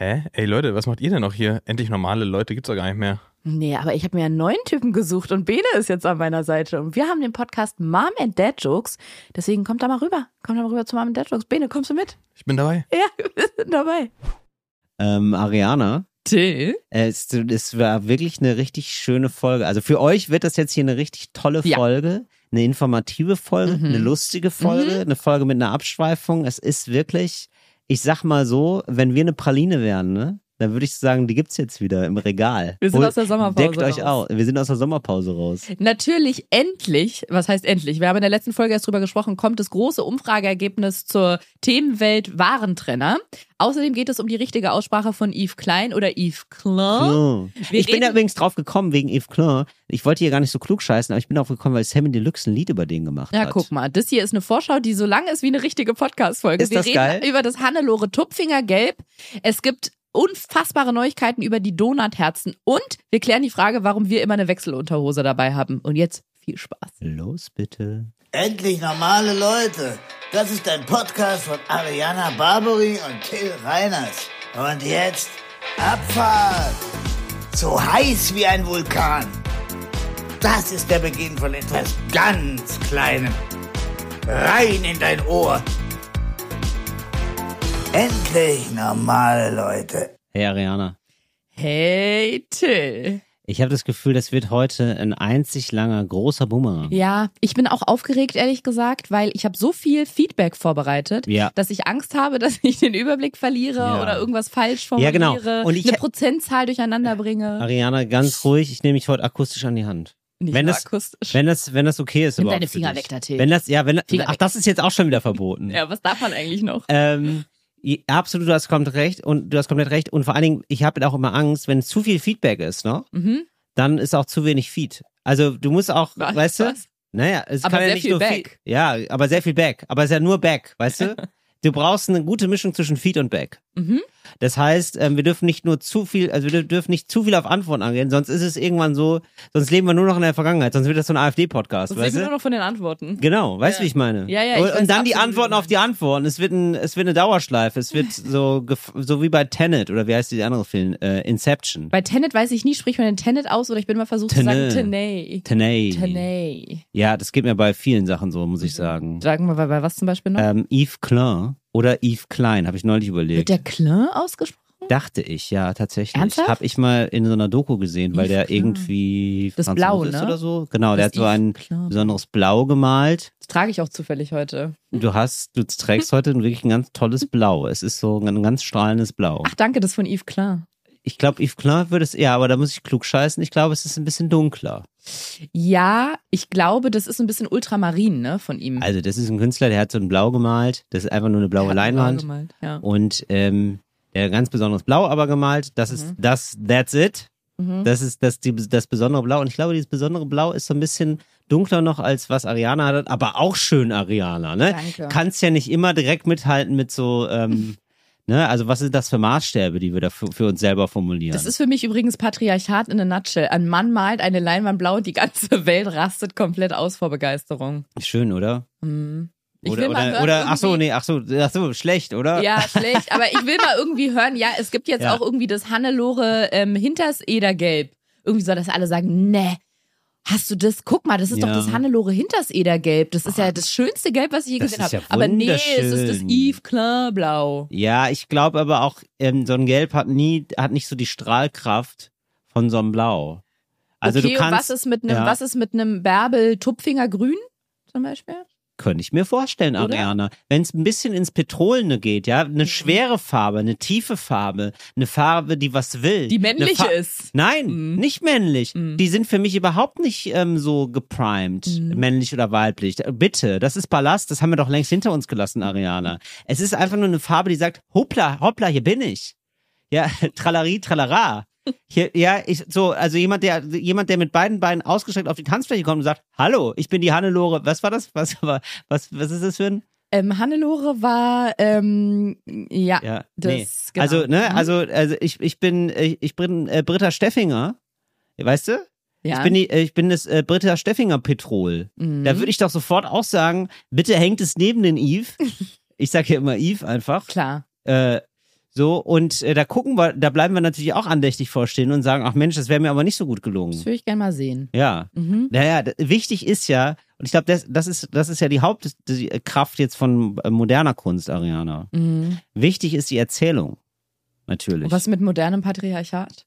Hä? Ey Leute, was macht ihr denn noch hier? Endlich normale Leute gibt's doch gar nicht mehr. Nee, aber ich habe mir einen neuen Typen gesucht und Bene ist jetzt an meiner Seite. Und wir haben den Podcast Mom and Dad Jokes. Deswegen kommt da mal rüber. Kommt da mal rüber zu Mom and Dad Jokes. Bene, kommst du mit? Ich bin dabei. Ja, wir sind dabei. Ariana. Till. Es war wirklich eine richtig schöne Folge. Also für euch wird das jetzt hier eine richtig tolle Folge. Eine informative Folge, eine lustige Folge, eine Folge mit einer Abschweifung. Es ist wirklich... Ich sag mal so, wenn wir eine Praline wären, ne, dann würde ich sagen, die gibt's jetzt wieder im Regal. Wir sind aus der Sommerpause raus. Deckt euch aus. Wir sind aus der Sommerpause raus. Natürlich endlich, was heißt endlich? Wir haben in der letzten Folge erst drüber gesprochen, kommt das große Umfrageergebnis zur Themenwelt Warentrenner. Außerdem geht es um die richtige Aussprache von Yves Klein oder Yves Klein. Ich bin da übrigens drauf gekommen wegen Yves Klein. Ich wollte hier gar nicht so klug scheißen, aber ich bin drauf gekommen, weil Samy Deluxe ein Lied über den gemacht hat. Ja, guck mal. Das hier ist eine Vorschau, die so lang ist wie eine richtige Podcast-Folge. Ist das geil? Wir reden über das Hannelore Tupfinger-Gelb. Es gibt unfassbare Neuigkeiten über die Donutherzen. Und wir klären die Frage, warum wir immer eine Wechselunterhose dabei haben. Und jetzt viel Spaß. Los bitte. Endlich normale Leute. Das ist ein Podcast von Ariana Barbary und Till Reiners. Und jetzt Abfahrt. So heiß wie ein Vulkan. Das ist der Beginn von etwas ganz Kleinem. Rein in dein Ohr. Endlich normale Leute. Hey Ariana. Hey Till. Ich habe das Gefühl, das wird heute ein einzig langer, großer Bumerang. Ja, ich bin auch aufgeregt, ehrlich gesagt, weil ich habe so viel Feedback vorbereitet, dass ich Angst habe, dass ich den Überblick verliere oder irgendwas falsch formuliere, und ich eine Prozentzahl durcheinander bringe. Ariana, ganz ruhig, ich nehme mich heute akustisch an die Hand. Nicht wenn das, akustisch. Wenn das okay ist. Nimm deine Finger weg, da Till. Ach, das ist jetzt auch schon wieder verboten. Ja, was darf man eigentlich noch? Absolut, du hast komplett recht. Und vor allen Dingen, ich habe auch immer Angst, wenn zu viel Feedback ist, ne? Dann ist auch zu wenig Feed. Also du musst auch, es aber kann ja nicht viel nur Back. Aber sehr viel Back. Aber es ist ja nur Back, weißt du? Du brauchst eine gute Mischung zwischen Feed und Back. Das heißt, wir dürfen nicht zu viel auf Antworten angehen, sonst ist es irgendwann so, sonst leben wir nur noch in der Vergangenheit, sonst wird das so ein AfD-Podcast. Sonst leben wir nur noch von den Antworten. Genau, weißt du, wie ich meine? Ja, und dann die Antworten auf die Antworten. Es wird eine Dauerschleife. Es wird so wie bei Tenet oder wie heißt die andere Film? Inception. Bei Tenet weiß ich nie, spricht man den Tenet aus oder ich bin immer versucht zu sagen Tenay. Ja, das geht mir bei vielen Sachen so, muss ich sagen. Sagen wir bei was zum Beispiel noch? Yves Klein. Oder Yves Klein, habe ich neulich überlegt. Wird der Klein ausgesprochen? Dachte ich, ja, tatsächlich. Ernsthaft? Habe ich mal in so einer Doku gesehen, weil Yves der Klein. Irgendwie das Franzose Blau, ne? ist oder so. Genau, das der hat so ein Klein. Besonderes Blau gemalt. Das trage ich auch zufällig heute. Du trägst heute wirklich ein ganz tolles Blau. Es ist so ein ganz strahlendes Blau. Ach, danke, das ist von Yves Klein. Ich glaube, Yves Klein würde es eher, aber da muss ich klug scheißen. Ich glaube, es ist ein bisschen dunkler. Ja, ich glaube, das ist ein bisschen ultramarin, ne, von ihm. Also das ist ein Künstler, der hat so ein Blau gemalt. Das ist einfach nur eine blaue Leinwand. Blau gemalt, ja. Und der hat ganz besonderes Blau aber gemalt. Das ist that's it. Das ist das besondere Blau. Und ich glaube, dieses besondere Blau ist so ein bisschen dunkler noch, als was Ariana hat. Aber auch schön Ariana, ne? Danke. Kannst ja nicht immer direkt mithalten mit so... Ne, also was sind das für Maßstäbe, die wir da für uns selber formulieren? Das ist für mich übrigens Patriarchat in a nutshell. Ein Mann malt eine Leinwand blau und die ganze Welt rastet komplett aus vor Begeisterung. Schön, oder? Schlecht, oder? Ja, schlecht, aber ich will mal irgendwie hören, ja, es gibt jetzt auch irgendwie das Hannelore Hintersedergelb. Irgendwie soll das alle sagen, ne. Hast du das? Guck mal, das ist doch das Hannelore Hintersedergelb. Das ist ja das schönste Gelb, was ich je gesehen habe. Ja, aber nee, es ist das Yves Klein Blau. Ja, ich glaube aber auch, so ein Gelb hat nicht so die Strahlkraft von so einem Blau. Also okay, was ist mit einem Bärbel-Tupfinger-Grün zum Beispiel? Könnte ich mir vorstellen, Ariana. Wenn es ein bisschen ins Petrolene geht, ja, eine schwere Farbe, eine tiefe Farbe, eine Farbe, die was will. Die männlich ist. Nein, nicht männlich. Die sind für mich überhaupt nicht so geprimed, männlich oder weiblich. Bitte, das ist Ballast, das haben wir doch längst hinter uns gelassen, Ariana. Es ist einfach nur eine Farbe, die sagt, hoppla, hoppla, hier bin ich. Ja, tralari, tralara. Hier, jemand, der mit beiden Beinen ausgestreckt auf die Tanzfläche kommt und sagt, hallo, ich bin die Hannelore. Was war das? Was ist das für ein? Hannelore war das. Genau. Also ich bin Britta Steffinger, weißt du? Ja. Ich bin das Britta Steffinger Petrol. Da würde ich doch sofort auch sagen, bitte hängt es neben den Yves. Ich sage ja immer Yves einfach. Klar. So, und da bleiben wir natürlich auch andächtig vorstehen und sagen, ach Mensch, das wäre mir aber nicht so gut gelungen. Das würde ich gerne mal sehen. Ja. Mhm. Naja, wichtig ist ja, und ich glaube, das ist ja die Hauptkraft jetzt von moderner Kunst, Ariana. Mhm. Wichtig ist die Erzählung, natürlich. Und was mit modernem Patriarchat?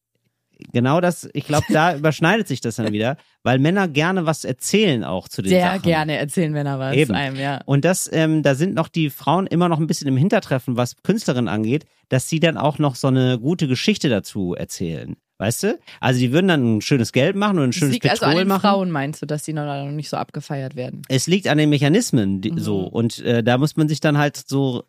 Genau das, ich glaube, da überschneidet sich das dann wieder, weil Männer gerne was erzählen auch zu den Sachen. Sehr gerne erzählen Männer was einem, ja. Und das, da sind noch die Frauen immer noch ein bisschen im Hintertreffen, was Künstlerinnen angeht, dass sie dann auch noch so eine gute Geschichte dazu erzählen. Weißt du? Also die würden dann ein schönes Gelb machen und ein schönes Petrol machen. Also an den Frauen meinst du, dass die noch nicht so abgefeiert werden? Es liegt an den Mechanismen, so. Und da muss man sich dann halt so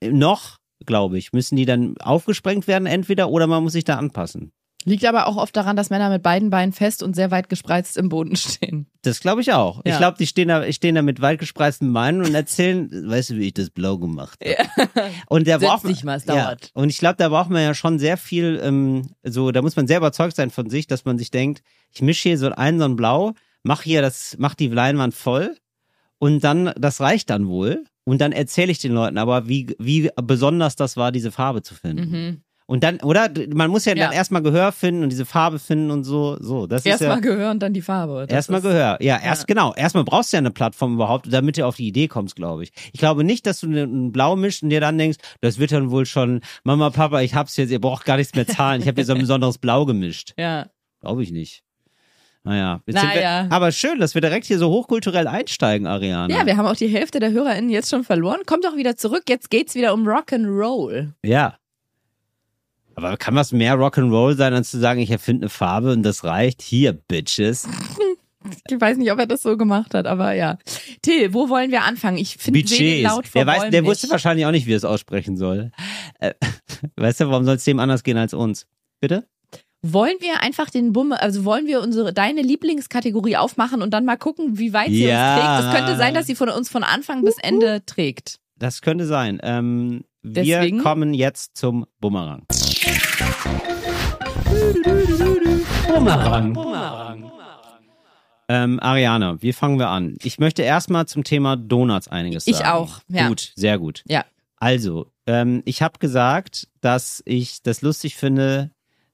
noch, glaube ich, müssen die dann aufgesprengt werden entweder oder man muss sich da anpassen. Liegt aber auch oft daran, dass Männer mit beiden Beinen fest und sehr weit gespreizt im Boden stehen. Das glaube ich auch. Ja. Ich glaube, die stehen da mit weit gespreizten Beinen und erzählen, weißt du, wie ich das blau gemacht habe. Ja. Und da braucht man, dauert. Und ich glaube, da braucht man ja schon sehr viel, da muss man sehr überzeugt sein von sich, dass man sich denkt, ich mische hier so ein Blau, mach die Leinwand voll und dann, das reicht dann wohl. Und dann erzähle ich den Leuten aber, wie besonders das war, diese Farbe zu finden. Mhm. Und dann, oder? Man muss ja dann erstmal Gehör finden und diese Farbe finden und so. Das erst ist ja, mal Gehör und dann die Farbe. Erstmal Gehör. Ja, genau. Erstmal brauchst du ja eine Plattform überhaupt, damit du auf die Idee kommst, glaube ich. Ich glaube nicht, dass du einen Blau mischst und dir dann denkst, das wird dann wohl schon, Mama, Papa, ich hab's jetzt, ihr braucht gar nichts mehr zahlen. Ich habe hier so ein besonderes Blau gemischt. Ja. Glaube ich nicht. Naja. Aber schön, dass wir direkt hier so hochkulturell einsteigen, Ariana. Ja, wir haben auch die Hälfte der HörerInnen jetzt schon verloren. Kommt doch wieder zurück, jetzt geht's wieder um Rock'n'Roll. Ja. Aber kann was mehr Rock'n'Roll sein, als zu sagen, ich erfinde eine Farbe und das reicht? Hier, Bitches. Ich weiß nicht, ob er das so gemacht hat, aber ja. Till, wo wollen wir anfangen? Ich finde wenig laut vor Bäumen. Der wusste wahrscheinlich auch nicht, wie er es aussprechen soll. Weißt du, warum soll es dem anders gehen als uns? Bitte? Wollen wir einfach wollen wir deine Lieblingskategorie aufmachen und dann mal gucken, wie weit sie uns trägt? Es könnte sein, dass sie von uns von Anfang bis Ende trägt. Das könnte sein. Wir kommen jetzt zum Bumerang. Bumerang. Ariana, wie fangen wir an? Ich möchte erstmal zum Thema Donuts einiges sagen. Ich auch, ja. Gut, sehr gut. Ja. Also, ich habe gesagt, dass ich das lustig finde,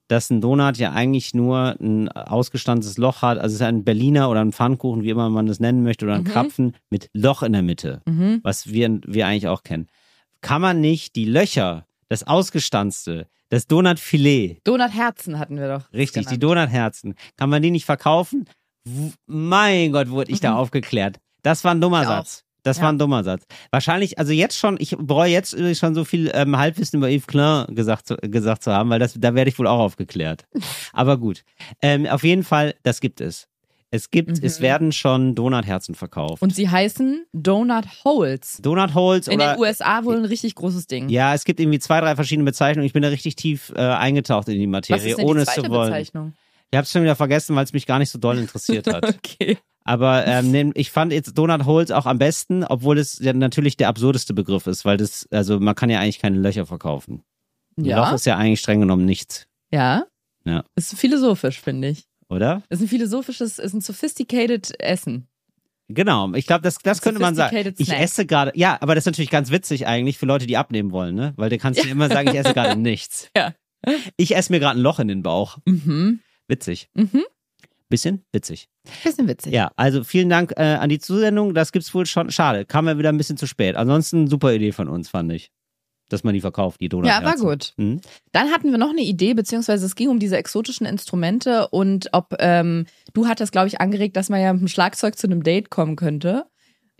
dass ein Donut ja eigentlich nur ein ausgestanztes Loch hat. Also es ist ein Berliner oder ein Pfannkuchen, wie immer man das nennen möchte, oder ein Krapfen mit Loch in der Mitte, was wir eigentlich auch kennen. Kann man nicht die Löcher, das Ausgestanzte, das Donutfilet. Donutherzen hatten wir doch. Richtig, genannt. Die Donutherzen. Kann man die nicht verkaufen? Mein Gott, wurde ich da aufgeklärt. Das war ein dummer Satz. Wahrscheinlich, also jetzt schon, ich bereue jetzt schon so viel Halbwissen über Yves Klein gesagt zu haben, weil da werde ich wohl auch aufgeklärt. Aber gut. Auf jeden Fall, das gibt es. Es werden schon Donutherzen verkauft. Und sie heißen Donut Holes. Donut Holes. In den USA wohl ein richtig großes Ding. Ja, es gibt irgendwie 2, 3 verschiedene Bezeichnungen. Ich bin da richtig tief eingetaucht in die Materie, was ist denn ohne die zweite es zu wollen. Bezeichnung? Ich habe es schon wieder vergessen, weil es mich gar nicht so doll interessiert hat. Okay. Aber ich fand jetzt Donut Holes auch am besten, obwohl es ja natürlich der absurdeste Begriff ist, weil das, also man kann ja eigentlich keine Löcher verkaufen. Ja. Ein Loch ist ja eigentlich streng genommen nichts. Ja. Ist philosophisch, finde ich. Oder? Das ist ein philosophisches, ist ein sophisticated Essen. Genau, ich glaube, das könnte man sagen. Ich esse gerade, ja, aber das ist natürlich ganz witzig eigentlich für Leute, die abnehmen wollen, ne? Weil da kannst du immer sagen, ich esse gerade nichts. Ja. Ich esse mir gerade ein Loch in den Bauch. Mhm. Witzig. Mhm. Bisschen witzig. Bisschen witzig. Ja, also vielen Dank an die Zusendung. Das gibt's wohl schon. Schade, kam ja wieder ein bisschen zu spät. Ansonsten super Idee von uns, fand ich. Dass man die verkauft, die Donut. Ja, war gut. Mhm. Dann hatten wir noch eine Idee, beziehungsweise es ging um diese exotischen Instrumente und ob, du hattest, glaube ich, angeregt, dass man ja mit dem Schlagzeug zu einem Date kommen könnte.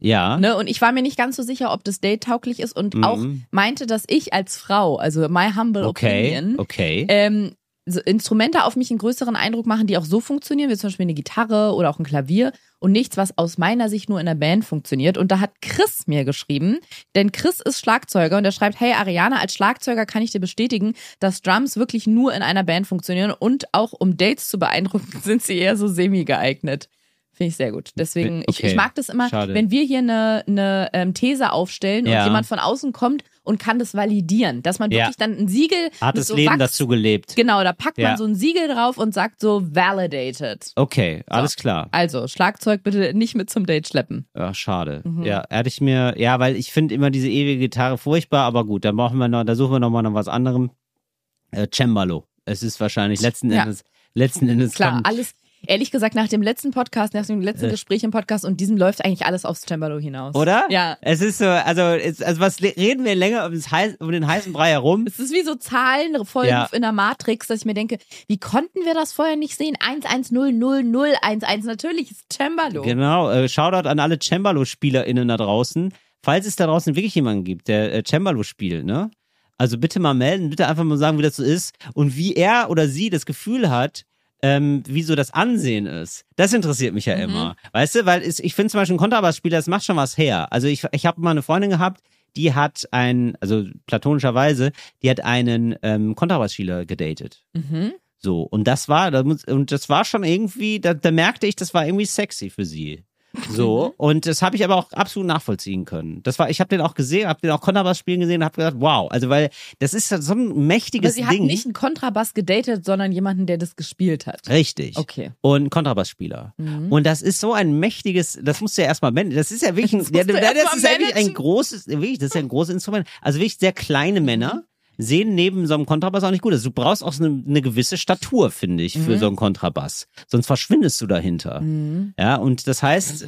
Ja. Ne? Und ich war mir nicht ganz so sicher, ob das Date tauglich ist und auch meinte, dass ich als Frau, also my humble opinion, so Instrumente auf mich einen größeren Eindruck machen, die auch so funktionieren, wie zum Beispiel eine Gitarre oder auch ein Klavier und nichts, was aus meiner Sicht nur in der Band funktioniert. Und da hat Chris mir geschrieben, denn Chris ist Schlagzeuger und er schreibt, hey Ariana, als Schlagzeuger kann ich dir bestätigen, dass Drums wirklich nur in einer Band funktionieren und auch um Dates zu beeindrucken, sind sie eher so semi-geeignet. Finde ich sehr gut. Deswegen, ich mag das immer, wenn wir hier eine These aufstellen und jemand von außen kommt und kann das validieren, dass man wirklich dann ein Siegel hartes so Leben Wachs, dazu gelebt. Genau, da packt man so ein Siegel drauf und sagt so validated. Okay, alles klar. Also Schlagzeug bitte nicht mit zum Date schleppen. Ach, schade. Mhm. Ja, hätte ich mir, ja, weil ich finde immer diese ewige Gitarre furchtbar, aber gut, dann brauchen wir noch, da suchen wir nochmal nach was anderem. Cembalo. Es ist wahrscheinlich letzten Endes klar, kann, alles. Ehrlich gesagt, nach dem letzten Podcast, nach dem letzten Gespräch im Podcast und diesem läuft eigentlich alles aufs Cembalo hinaus. Oder? Ja. Es ist so, also was reden wir länger um den heißen Brei herum? Es ist wie so Zahlenfolgen in der Matrix, dass ich mir denke, wie konnten wir das vorher nicht sehen? 11000011. Natürlich ist Cembalo. Genau. Shoutout an alle Cembalo-SpielerInnen da draußen. Falls es da draußen wirklich jemanden gibt, der Cembalo spielt, ne? Also bitte mal melden, bitte einfach mal sagen, wie das so ist und wie er oder sie das Gefühl hat, wie so das Ansehen ist. Das interessiert mich ja immer. Weißt du, weil ich finde zum Beispiel ein Kontrabassspieler, das macht schon was her. Also ich habe mal eine Freundin gehabt, die hat einen Kontrabassspieler gedatet. Mhm. So, und das war schon irgendwie, da merkte ich, das war irgendwie sexy für sie. So, und das habe ich aber auch absolut nachvollziehen können. Ich habe den auch gesehen, habe den auch Kontrabass spielen gesehen und habe gedacht, wow, also weil das ist so ein mächtiges Ding. Aber sie hat nicht einen Kontrabass gedatet, sondern jemanden, der das gespielt hat. Richtig. Okay. Und einen Kontrabassspieler. Mhm. Und das ist so ein mächtiges, das musst du ja erstmal managen. Das ist ja wirklich ein großes Instrument. Also wirklich sehr kleine Männer sehen neben so einem Kontrabass auch nicht gut. Also du brauchst auch eine gewisse Statur, finde ich, für so einen Kontrabass. Sonst verschwindest du dahinter. Mhm. Ja, und das heißt,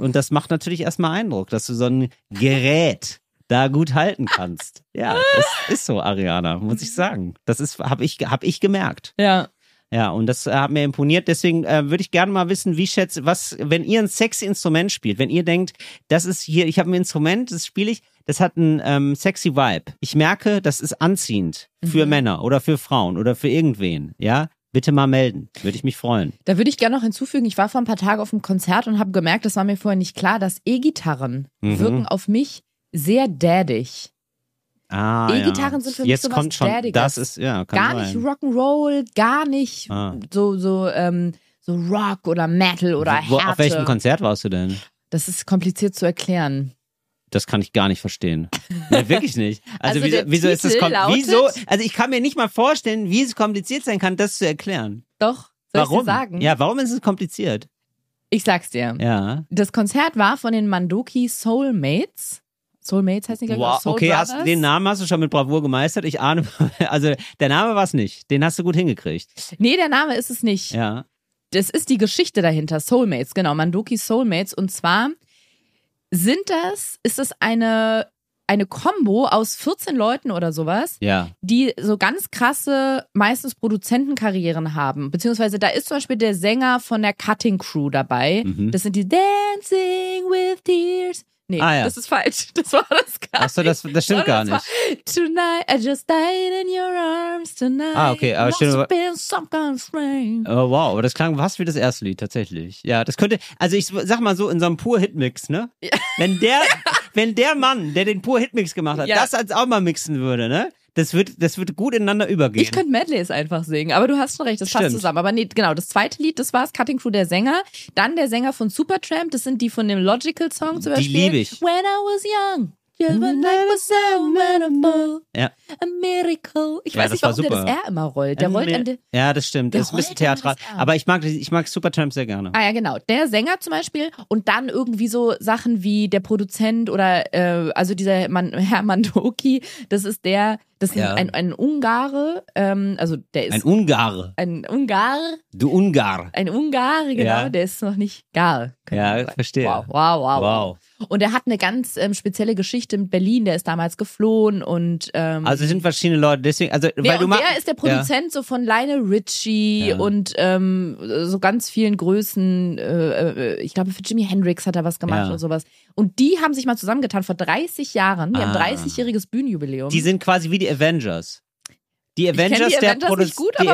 und das macht natürlich erstmal Eindruck, dass du so ein Gerät da gut halten kannst. Ja, das ist so, Ariana, muss ich sagen. Das ist, hab ich gemerkt. Ja. Ja, und das hat mir imponiert. Deswegen würde ich gerne mal wissen, wenn ihr ein sexy Instrument spielt, wenn ihr denkt, das ist hier, ich habe ein Instrument, das spiele ich, das hat einen sexy Vibe. Ich merke, das ist anziehend für Männer oder für Frauen oder für irgendwen, ja? Bitte mal melden, würde ich mich freuen. Da würde ich gerne noch hinzufügen, ich war vor ein paar Tagen auf einem Konzert und habe gemerkt, das war mir vorher nicht klar, dass E-Gitarren wirken auf mich sehr daddig. Ah, E-Gitarren sind für mich so was Daddiges. Das ist, gar nicht Rock'n'Roll, gar nicht so Rock oder Metal oder Härte. Auf welchem Konzert warst du denn? Das ist kompliziert zu erklären. Das kann ich gar nicht verstehen. Nee, wirklich nicht. Also wieso ist das kompliziert? Also ich kann mir nicht mal vorstellen, wie es kompliziert sein kann, das zu erklären. Doch, soll ich dir sagen? Ja, warum ist es kompliziert? Ich sag's dir. Ja. Das Konzert war von den Mandoki Soulmates. Soulmates heißt nicht gleich. Wow, okay, den Namen hast du schon mit Bravour gemeistert. Ich ahne, also der Name war es nicht. Den hast du gut hingekriegt. Nee, der Name ist es nicht. Ja. Das ist die Geschichte dahinter. Soulmates, genau. Mandoki Soulmates. Und zwar ist das eine Kombo aus 14 Leuten oder sowas, die so ganz krasse, meistens Produzentenkarrieren haben. Beziehungsweise da ist zum Beispiel der Sänger von der Cutting Crew dabei. Mhm. Das sind die Dancing with Tears. Nee, das ist falsch. Das war das gar nicht. Achso, das stimmt gar nicht. Tonight I just died in your arms tonight. Ah, okay, aber stimmt. Oh, wow, aber das klang fast wie das erste Lied, tatsächlich. Ja, das könnte, also ich sag mal so, in so einem Pur-Hit-Mix, ne? Ja. Wenn der Mann, der den Pur-Hit-Mix gemacht hat, das als auch mal mixen würde, ne? Das wird gut ineinander übergehen. Ich könnte Medleys einfach singen, aber du hast schon recht, das passt zusammen. Aber nee, genau, das zweite Lied, das war's, Cutting Crew, der Sänger. Dann der Sänger von Supertramp, das sind die von dem Logical Song zum Beispiel. Die liebe ich. When I was young, your life was so a miracle. Ich weiß nicht, warum der das R immer rollt. Der rollt das stimmt, das ist ein bisschen theatral. Aber ich mag Supertramp sehr gerne. Ah ja, genau. Der Sänger zum Beispiel und dann irgendwie so Sachen wie der Produzent oder also dieser Herr Mandoki, das ist der... Das ist ein Ungare, also der ist... Ein Ungare? Du Ungar. Ein Ungare, genau, der ist noch nicht gar. Ja, ich verstehe. Wow. Und er hat eine ganz spezielle Geschichte mit Berlin, der ist damals geflohen und... also sind verschiedene Leute, deswegen... Also, der ist der Produzent so von Lionel Richie und so ganz vielen Größen, ich glaube für Jimi Hendrix hat er was gemacht und sowas. Und die haben sich mal zusammengetan vor 30 Jahren, die haben 30-jähriges Bühnenjubiläum. Die sind quasi wie die Avengers. Die Avengers, der Produzenten.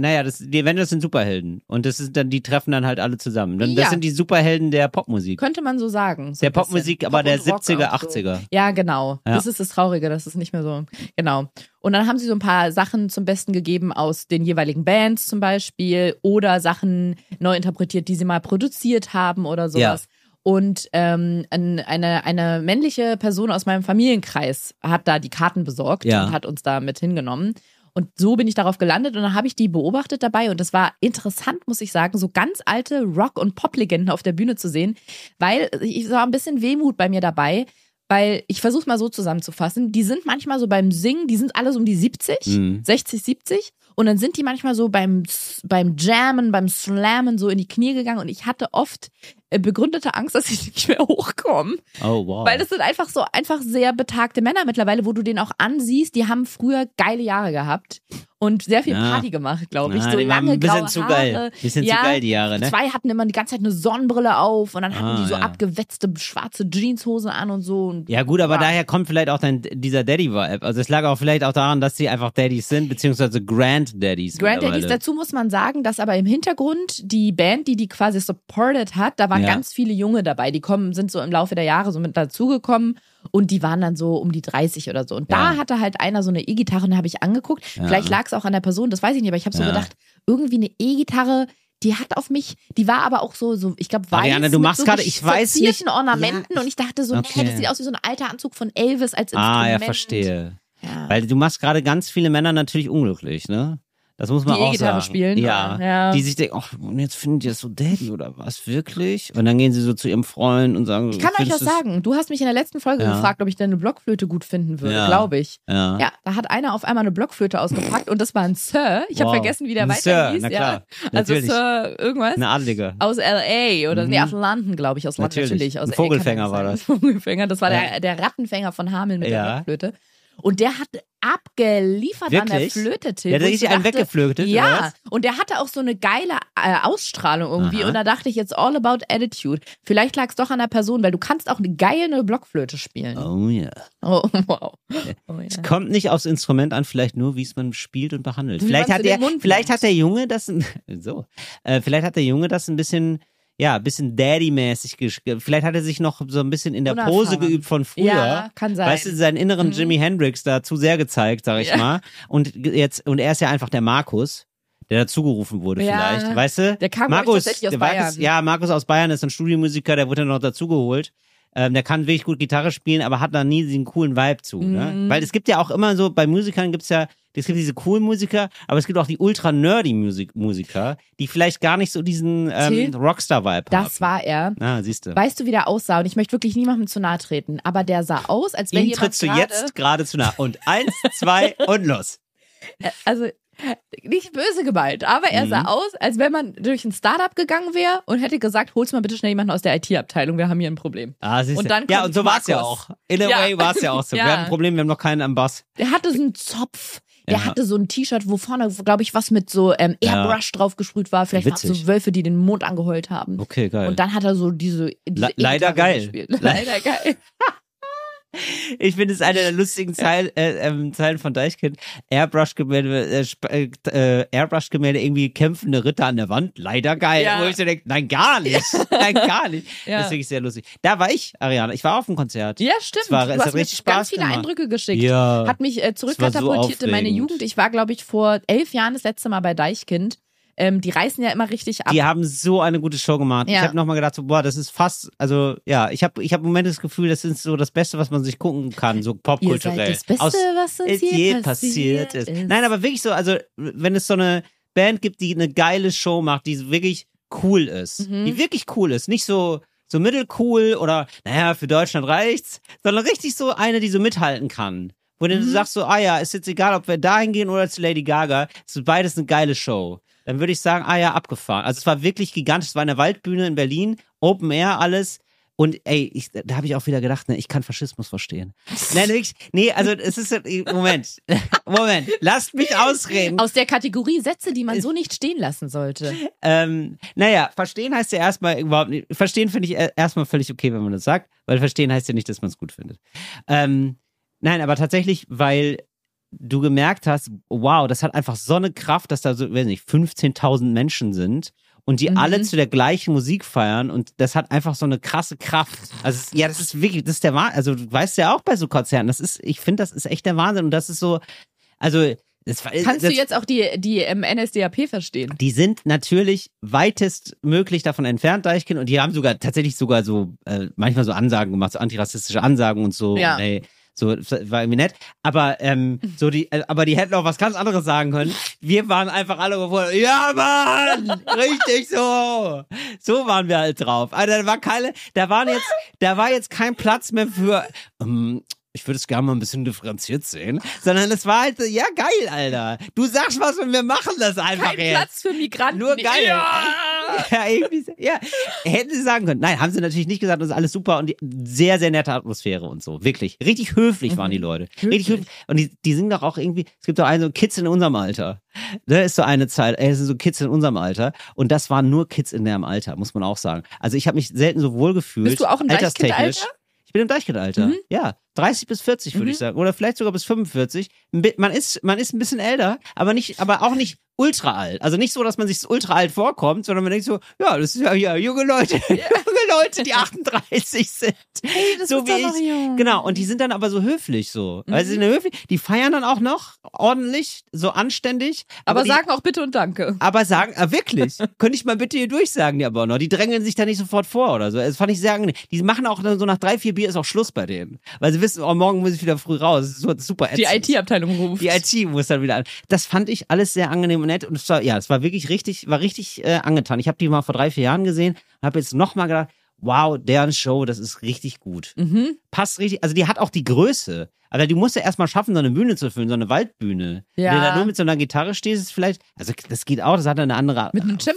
Naja, die Avengers sind Superhelden. Und das ist dann, die treffen dann halt alle zusammen. Das sind die Superhelden der Popmusik. Könnte man so sagen. So der Popmusik, aber der 70er, 80er. So. Ja, genau. Ja. Das ist das Traurige, das ist nicht mehr so. Genau. Und dann haben sie so ein paar Sachen zum Besten gegeben aus den jeweiligen Bands zum Beispiel oder Sachen neu interpretiert, die sie mal produziert haben oder sowas. Ja. Und eine männliche Person aus meinem Familienkreis hat da die Karten besorgt und hat uns da mit hingenommen. Und so bin ich darauf gelandet und dann habe ich die beobachtet dabei und das war interessant, muss ich sagen, so ganz alte Rock- und Pop-Legenden auf der Bühne zu sehen, weil ich war ein bisschen Wehmut bei mir dabei, weil ich versuche es mal so zusammenzufassen, die sind manchmal so beim Singen, die sind alle so um die 60, 70 und dann sind die manchmal so beim Jammen, beim Slammen so in die Knie gegangen und ich hatte oft begründete Angst, dass sie nicht mehr hochkommen. Oh, wow. Weil das sind einfach sehr betagte Männer mittlerweile, wo du denen auch ansiehst, die haben früher geile Jahre gehabt und sehr viel Party gemacht, glaube ich. So die lange, ein bisschen graue zu geil. Haare. Bisschen zu geil die Jahre, ne? Zwei hatten immer die ganze Zeit eine Sonnenbrille auf und dann hatten die so abgewetzte schwarze Jeanshosen an und so. Und ja gut, aber daher kommt vielleicht auch dieser Daddy-Vibe. Also es lag auch vielleicht auch daran, dass sie einfach Daddys sind, beziehungsweise Grand-Daddies. Grand-Daddies, dazu muss man sagen, dass aber im Hintergrund die Band, die quasi supported hat, da war ganz viele Junge dabei, die sind so im Laufe der Jahre so mit dazugekommen und die waren dann so um die 30 oder so. Und da hatte halt einer so eine E-Gitarre und da habe ich angeguckt. Ja. Vielleicht lag es auch an der Person, das weiß ich nicht, aber ich habe so gedacht, irgendwie eine E-Gitarre, die hat auf mich, die war aber auch so ich glaube, weiß Ariana, du mit machst so gerade, ich weiß nicht. Ornamenten und ich dachte so, das sieht aus wie so ein alter Anzug von Elvis als Instrument. Ah, ja, verstehe. Ja. Weil du machst gerade ganz viele Männer natürlich unglücklich, ne? Das muss man die auch E-Gitarre sagen. Spielen. Ja. Die sich denken, ach, jetzt findet ihr das so Daddy oder was? Wirklich? Und dann gehen sie so zu ihrem Freund und sagen... Ich kann euch das sagen. Du hast mich in der letzten Folge gefragt, ob ich denn eine Blockflöte gut finden würde, glaube ich. Ja, da hat einer auf einmal eine Blockflöte ausgepackt und das war ein Sir. Ich habe vergessen, wie der weiter hieß. Na klar. Also natürlich. Sir irgendwas. Eine Adlige. Aus L.A. oder aus London, glaube ich. Aus London natürlich. Aus ein Vogelfänger war das. Vogelfänger. Das war der Rattenfänger von Hameln mit der Blockflöte. Und der hat abgeliefert. Wirklich? An der Flöte, Till. Ja, der ist ja einen weggeflötet, oder was? Und der hatte auch so eine geile Ausstrahlung irgendwie. Aha. Und da dachte ich jetzt all about attitude. Vielleicht lag es doch an der Person, weil du kannst auch eine geile Blockflöte spielen. Oh ja. Yeah. Oh, wow. Oh, yeah. Es kommt nicht aufs Instrument an, vielleicht nur, wie es man spielt und behandelt. Vielleicht hat der Junge das ein bisschen... Ja, ein bisschen Daddy-mäßig. Vielleicht hat er sich noch so ein bisschen in der Pose geübt von früher. Ja, kann sein. Weißt du, seinen inneren Jimi Hendrix da zu sehr gezeigt, sag ich mal. Und er ist ja einfach der Markus, der dazugerufen wurde vielleicht. Weißt du? Der kam Markus, tatsächlich aus Bayern. Markus aus Bayern ist ein Studiomusiker, der wurde dann noch dazugeholt. Der kann wirklich gut Gitarre spielen, aber hat da nie diesen coolen Vibe zu. Ne? Weil es gibt ja auch immer so, bei Musikern es gibt diese coolen Musiker, aber es gibt auch die ultra-nerdy Musiker, die vielleicht gar nicht so diesen Rockstar-Vibe haben. Das war er. Ah, siehst du. Weißt du, wie der aussah? Und ich möchte wirklich niemandem zu nahe treten, aber der sah aus, als wenn jemand trittst du jetzt gerade zu nahe. Und 1, 2 und los. Also, nicht böse gemeint, aber er sah aus, als wenn man durch ein Startup gegangen wäre und hätte gesagt, hol's mal bitte schnell jemanden aus der IT-Abteilung, wir haben hier ein Problem. Ah, siehst du. Und dann und so war es ja auch. In a way war es ja auch so. Wir haben ein Problem, wir haben noch keinen am Bass. Der hatte so einen Zopf. Der hatte so ein T-Shirt, wo vorne, glaube ich, was mit so Airbrush drauf gesprüht war. Vielleicht waren es so Wölfe, die den Mond angeheult haben. Okay, geil. Und dann hat er so diese leider geil. Leider geil. Ich finde, es eine der lustigen Zeilen von Deichkind. Airbrush-Gemälde, irgendwie kämpfende Ritter an der Wand. Leider geil. Ja. Wo ich so denke, nein, gar nicht. Nein, gar nicht. Ja. Das ist wirklich sehr lustig. Da war ich, Ariana. Ich war auf dem Konzert. Ja, stimmt. Es hat richtig Spaß ganz viele gemacht. Eindrücke geschickt. Ja. Hat mich zurückkatapultiert in meine Jugend. Ich war, glaube ich, vor 11 Jahren das letzte Mal bei Deichkind. Die reißen ja immer richtig ab. Die haben so eine gute Show gemacht. Ja. Ich habe nochmal gedacht, so, boah, das ist fast, also ja, ich hab im Moment das Gefühl, das ist so das Beste, was man sich gucken kann, so popkulturell. Das Beste, was uns je passiert ist. Nein, aber wirklich so, also wenn es so eine Band gibt, die eine geile Show macht, die wirklich cool ist, nicht so mittelcool oder naja, für Deutschland reicht's, sondern richtig so eine, die so mithalten kann. Wo du sagst so, ist jetzt egal, ob wir dahin gehen oder zu Lady Gaga, es ist beides eine geile Show. Dann würde ich sagen, abgefahren. Also es war wirklich gigantisch. Es war eine Waldbühne in Berlin, Open Air, alles. Und ey, da habe ich auch wieder gedacht, ne, ich kann Faschismus verstehen. Nein, wirklich, nee, also es ist, Moment, lasst mich ausreden. Aus der Kategorie Sätze, die man so nicht stehen lassen sollte. Verstehen heißt ja erstmal überhaupt nicht, verstehen finde ich erstmal völlig okay, wenn man das sagt, weil verstehen heißt ja nicht, dass man es gut findet. Nein, aber tatsächlich, weil du gemerkt hast, wow, das hat einfach so eine Kraft, dass da so, weiß nicht, 15.000 Menschen sind und die alle zu der gleichen Musik feiern und das hat einfach so eine krasse Kraft. Also ja, das ist wirklich, das ist der Wahnsinn. Also du weißt ja auch bei so Konzerten, ich finde, das ist echt der Wahnsinn und das ist so, also Kannst du jetzt auch die NSDAP verstehen? Die sind natürlich weitestmöglich davon entfernt, Deichkind. Und die haben tatsächlich sogar so manchmal so Ansagen gemacht, so antirassistische Ansagen und so. Ja. Ey, so, war irgendwie nett. Aber, aber die hätten auch was ganz anderes sagen können. Wir waren einfach alle gefordert. Ja, Mann! Richtig so! So waren wir halt drauf. Also, da war jetzt kein Platz mehr für, ich würde es gerne mal ein bisschen differenziert sehen. Sondern es war halt, ja, geil, Alter. Du sagst was und wir machen das einfach jetzt. Kein Platz für Migranten. Nur geil. Ja. Ja, irgendwie, ja, hätten sie sagen können. Nein, haben sie natürlich nicht gesagt, das ist alles super und die, sehr, sehr nette Atmosphäre und so. Wirklich. Richtig höflich waren die Leute. Richtig höflich. Und die singen doch auch irgendwie, es gibt doch einen so Kids in unserem Alter. Da ist so eine Zeit, es sind so Kids in unserem Alter. Und das waren nur Kids in deren Alter, muss man auch sagen. Also ich habe mich selten so wohl gefühlt. Bist du auch im Deichkind-Alter? Ich bin im Deichkind-Alter. Mhm. Ja, 30 bis 40 würde ich sagen. Oder vielleicht sogar bis 45. Man ist ein bisschen älter, aber auch nicht ultra alt. Also nicht so, dass man sich ultra alt vorkommt, sondern man denkt so, ja, das ist ja junge Leute, die 38 sind. Hey, das so ist wie noch ich. Jung. Genau, und die sind dann aber so höflich so. Mhm. Also die feiern dann auch noch ordentlich, so anständig. Aber sagen auch bitte und danke. Aber sagen, wirklich, könnte ich mal bitte hier durchsagen, die aber noch. Die drängeln sich da nicht sofort vor oder so. Das fand ich sehr angenehm. Die machen auch dann so nach 3-4 Bier ist auch Schluss bei denen. Weil sie wissen, oh, morgen muss ich wieder früh raus. Das ist so super ätzend. Die IT-Abteilung ruft. Die IT muss dann wieder an. Das fand ich alles sehr angenehm und nett. Und es war wirklich richtig angetan. Ich habe die mal vor 3-4 Jahren gesehen und habe jetzt nochmal gedacht, wow, deren Show, das ist richtig gut. Mhm. Passt richtig, also die hat auch die Größe. Aber die musst du erstmal schaffen, so eine Bühne zu füllen, so eine Waldbühne. Ja. Wenn du da nur mit so einer Gitarre stehst, ist vielleicht, also das geht auch, das hat eine andere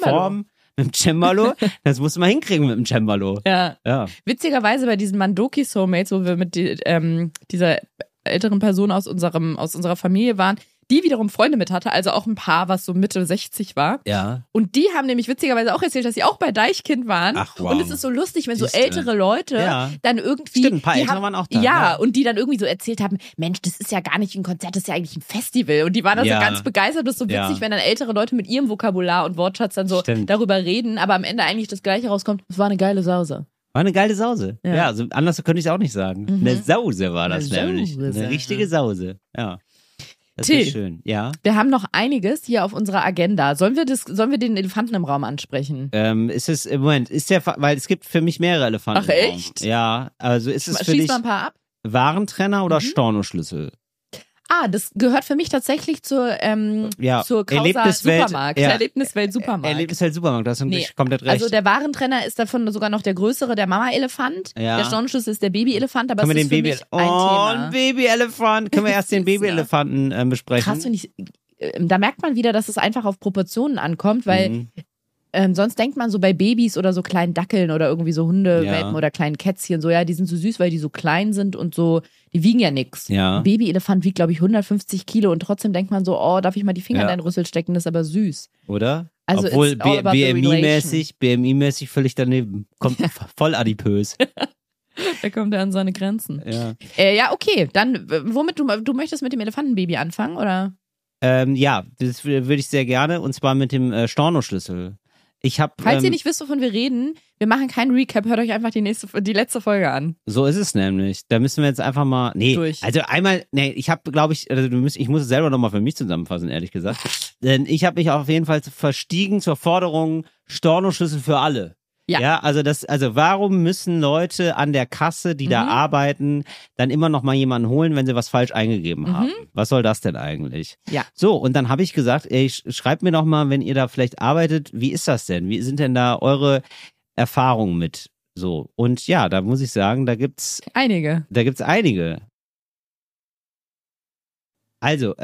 Form. Mit dem Cembalo, das musst du mal hinkriegen mit dem Cembalo. Ja. Ja. Witzigerweise bei diesen Mandoki Soulmates, wo wir mit dieser älteren Person aus unserer Familie waren, die wiederum Freunde mit hatte, also auch ein Paar, was so Mitte 60 war. Ja. Und die haben nämlich witzigerweise auch erzählt, dass sie auch bei Deichkind waren. Ach, wow. Und es ist so lustig, wenn so ältere Leute dann irgendwie... Stimmt, ein paar Ältere waren auch da. Ja, und die dann irgendwie so erzählt haben, Mensch, das ist ja gar nicht ein Konzert, das ist ja eigentlich ein Festival. Und die waren dann so ganz begeistert. Das ist so witzig, wenn dann ältere Leute mit ihrem Vokabular und Wortschatz dann so darüber reden, aber am Ende eigentlich das Gleiche rauskommt. Es war eine geile Sause. War eine geile Sause. Ja, also anders könnte ich es auch nicht sagen. Mhm. Eine Sause war das nämlich. Eine richtige Sause, ja. Das Till, ist schön. Ja. Wir haben noch einiges hier auf unserer Agenda. Sollen wir den Elefanten im Raum ansprechen? Weil es gibt für mich mehrere Elefanten. Ach echt? Im Raum. Ja, also ist es für dich mal ein paar ab? Warentrenner oder Stornoschlüssel? Ah, das gehört für mich tatsächlich zur Causa Supermarkt. Ja. Erlebniswelt Supermarkt. Erlebniswelt Supermarkt, das ist komplett recht. Also der Warentrenner ist davon sogar noch der größere, der Mama-Elefant. Ja. Der Stornoschlüssel ist der Baby-Elefant, aber können es ist für mich ein Thema. Oh, ein Baby-Elefant. Können wir erst den Baby-Elefanten besprechen? Krass, finde ich. Da merkt man wieder, dass es einfach auf Proportionen ankommt, weil sonst denkt man so bei Babys oder so kleinen Dackeln oder irgendwie so Hundewelpen oder kleinen Kätzchen, so die sind so süß, weil die so klein sind und so, die wiegen ja nichts. Ja. Ein Babyelefant wiegt, glaube ich, 150 Kilo und trotzdem denkt man so, oh, darf ich mal die Finger in deinen Rüssel stecken, das ist aber süß. Oder? Also obwohl BMI-mäßig völlig daneben, kommt voll adipös. Da kommt er an seine Grenzen. Ja, okay, dann womit du möchtest mit dem Elefantenbaby anfangen, oder? Das würde ich sehr gerne und zwar mit dem Stornoschlüssel. Falls ihr nicht wisst, wovon wir reden, wir machen keinen Recap, hört euch einfach die letzte Folge an. So ist es nämlich. Da müssen wir jetzt einfach mal, durch. Also einmal, ich muss es selber nochmal für mich zusammenfassen, ehrlich gesagt. Denn ich habe mich auf jeden Fall verstiegen zur Forderung Stornoschlüssel für alle. Ja. Also warum müssen Leute an der Kasse, die da arbeiten, dann immer noch mal jemanden holen, wenn sie was falsch eingegeben haben? Was soll das denn eigentlich? Ja. So, und dann habe ich gesagt, ey, schreibt mir noch mal, wenn ihr da vielleicht arbeitet, wie ist das denn? Wie sind denn da eure Erfahrungen mit? So, und ja, da muss ich sagen, da gibt's einige. Also,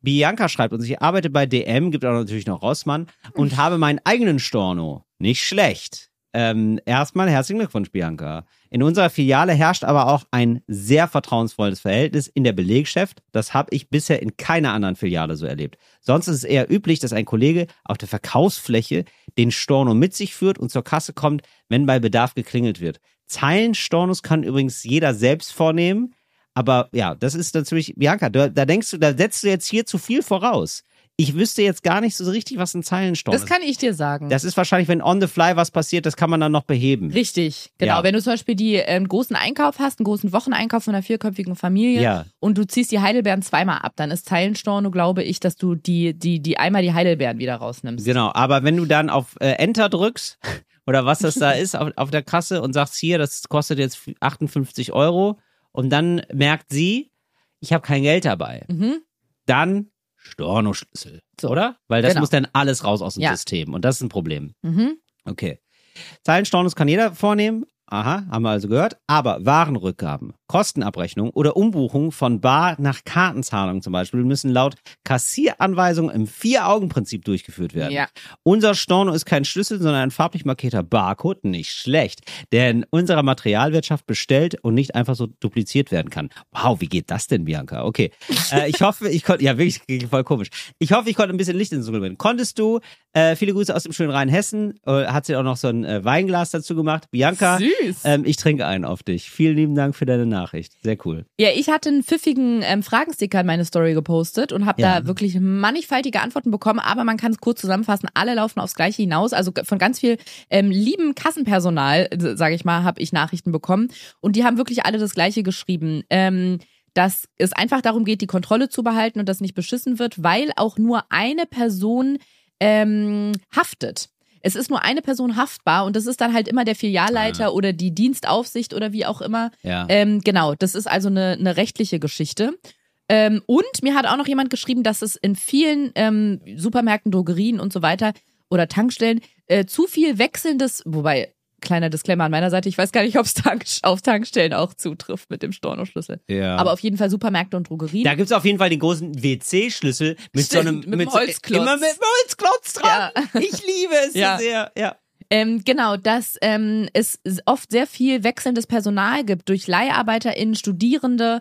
Bianca schreibt uns, ich arbeite bei DM, gibt auch natürlich noch Rossmann und habe meinen eigenen Storno. Nicht schlecht. Erstmal herzlichen Glückwunsch, Bianca. In unserer Filiale herrscht aber auch ein sehr vertrauensvolles Verhältnis in der Belegschaft. Das habe ich bisher in keiner anderen Filiale so erlebt. Sonst ist es eher üblich, dass ein Kollege auf der Verkaufsfläche den Storno mit sich führt und zur Kasse kommt, wenn bei Bedarf geklingelt wird. Zeilenstornos kann übrigens jeder selbst vornehmen. Aber ja, das ist natürlich, Bianca, da setzt du jetzt hier zu viel voraus. Ich wüsste jetzt gar nicht so richtig, was ein Zeilensturm ist. Das kann ich dir sagen. Das ist wahrscheinlich, wenn on the fly was passiert, das kann man dann noch beheben. Richtig, genau. Ja. Wenn du zum Beispiel die großen Einkauf hast, einen großen Wocheneinkauf von einer vierköpfigen Familie und du ziehst die Heidelbeeren zweimal ab, dann ist Zeilenstorno, glaube ich, dass du die einmal die Heidelbeeren wieder rausnimmst. Genau, aber wenn du dann auf Enter drückst oder was das da ist auf der Kasse und sagst, hier, das kostet jetzt 58 € und dann merkt sie, ich habe kein Geld dabei, dann Stornoschlüssel, oder? Weil das muss dann alles raus aus dem System und das ist ein Problem. Okay. Zeilenstornos kann jeder vornehmen. Aha, haben wir also gehört. Aber Warenrückgaben, Kostenabrechnung oder Umbuchung von Bar nach Kartenzahlung zum Beispiel müssen laut Kassieranweisung im 4-Augen-Prinzip durchgeführt werden. Ja. Unser Storno ist kein Schlüssel, sondern ein farblich markierter Barcode. Nicht schlecht, der in unserer Materialwirtschaft bestellt und nicht einfach so dupliziert werden kann. Wow, wie geht das denn, Bianca? Okay, ich hoffe, ich konnte, ja wirklich voll komisch. Ich hoffe, ich konnte ein bisschen Licht ins Dunkel bringen. Konntest du, viele Grüße aus dem schönen Rheinhessen, hat sie auch noch so ein Weinglas dazu gemacht. Bianca, ich trinke einen auf dich. Vielen lieben Dank für deine Nachricht. Sehr cool. Ja, ich hatte einen pfiffigen Fragensticker in meine Story gepostet und habe da wirklich mannigfaltige Antworten bekommen, aber man kann es kurz zusammenfassen, alle laufen aufs Gleiche hinaus. Also von ganz viel lieben Kassenpersonal, sage ich mal, habe ich Nachrichten bekommen und die haben wirklich alle das Gleiche geschrieben. Dass es einfach darum geht, die Kontrolle zu behalten und dass nicht beschissen wird, weil auch nur eine Person haftet. Es ist nur eine Person haftbar und das ist dann halt immer der Filialleiter oder die Dienstaufsicht oder wie auch immer. Ja. Genau, das ist also eine rechtliche Geschichte. Und mir hat auch noch jemand geschrieben, dass es in vielen Supermärkten, Drogerien und so weiter oder Tankstellen zu viel wechselndes, wobei, kleiner Disclaimer an meiner Seite, ich weiß gar nicht, ob es auf Tankstellen auch zutrifft mit dem Stornoschlüssel. Ja. Aber auf jeden Fall Supermärkte und Drogerien. Da gibt es auf jeden Fall den großen WC-Schlüssel mit so einem mit Holzklotz. Immer mit Holzklotz dran. Ja. Ich liebe es so sehr. Ja. Genau, dass es oft sehr viel wechselndes Personal gibt durch LeiharbeiterInnen, Studierende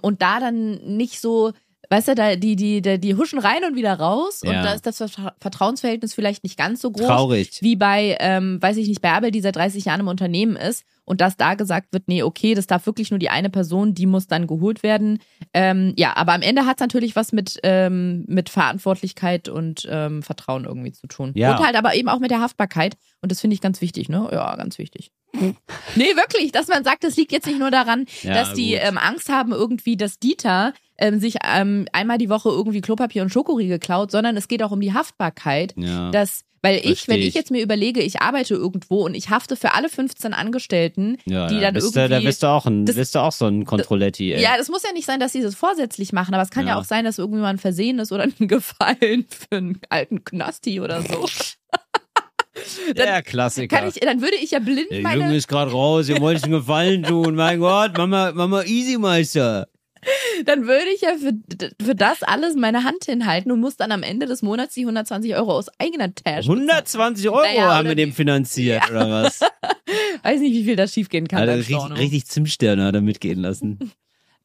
und da dann nicht so, weißt du, da die huschen rein und wieder raus und da ist das Vertrauensverhältnis vielleicht nicht ganz so groß. Traurig. Wie bei, weiß ich nicht, bei Abel, die seit 30 Jahren im Unternehmen ist und dass da gesagt wird, nee, okay, das darf wirklich nur die eine Person, die muss dann geholt werden. Ja, aber am Ende hat es natürlich was mit Verantwortlichkeit und Vertrauen irgendwie zu tun. Ja. Und halt aber eben auch mit der Haftbarkeit und das finde ich ganz wichtig, ne? Ja, ganz wichtig. Nee, wirklich, dass man sagt, das liegt jetzt nicht nur daran, dass die Angst haben irgendwie, dass Dieter sich einmal die Woche irgendwie Klopapier und Schokoriegel klaut, sondern es geht auch um die Haftbarkeit, dass, weil ich, wenn ich jetzt mir überlege, ich arbeite irgendwo und ich hafte für alle 15 Angestellten, die dann bist irgendwie... Da bist du auch, auch so ein Kontrolletti. Ja, das muss ja nicht sein, dass sie das vorsätzlich machen, aber es kann ja auch sein, dass irgendwie mal ein Versehen ist oder ein Gefallen für einen alten Knasti oder so. Der Klassiker. Dann würde ich ja blind meine... Der Junge ist gerade raus, ihr wollt einen Gefallen tun, mein Gott, Mama Easy-Meister. Dann würde ich ja für das alles meine Hand hinhalten und muss dann am Ende des Monats die 120 € aus eigener Tasche. 120 € haben wir dem finanziert, oder was? Weiß nicht, wie viel da schiefgehen kann. Also richtig Zimtsterne hat er mitgehen lassen.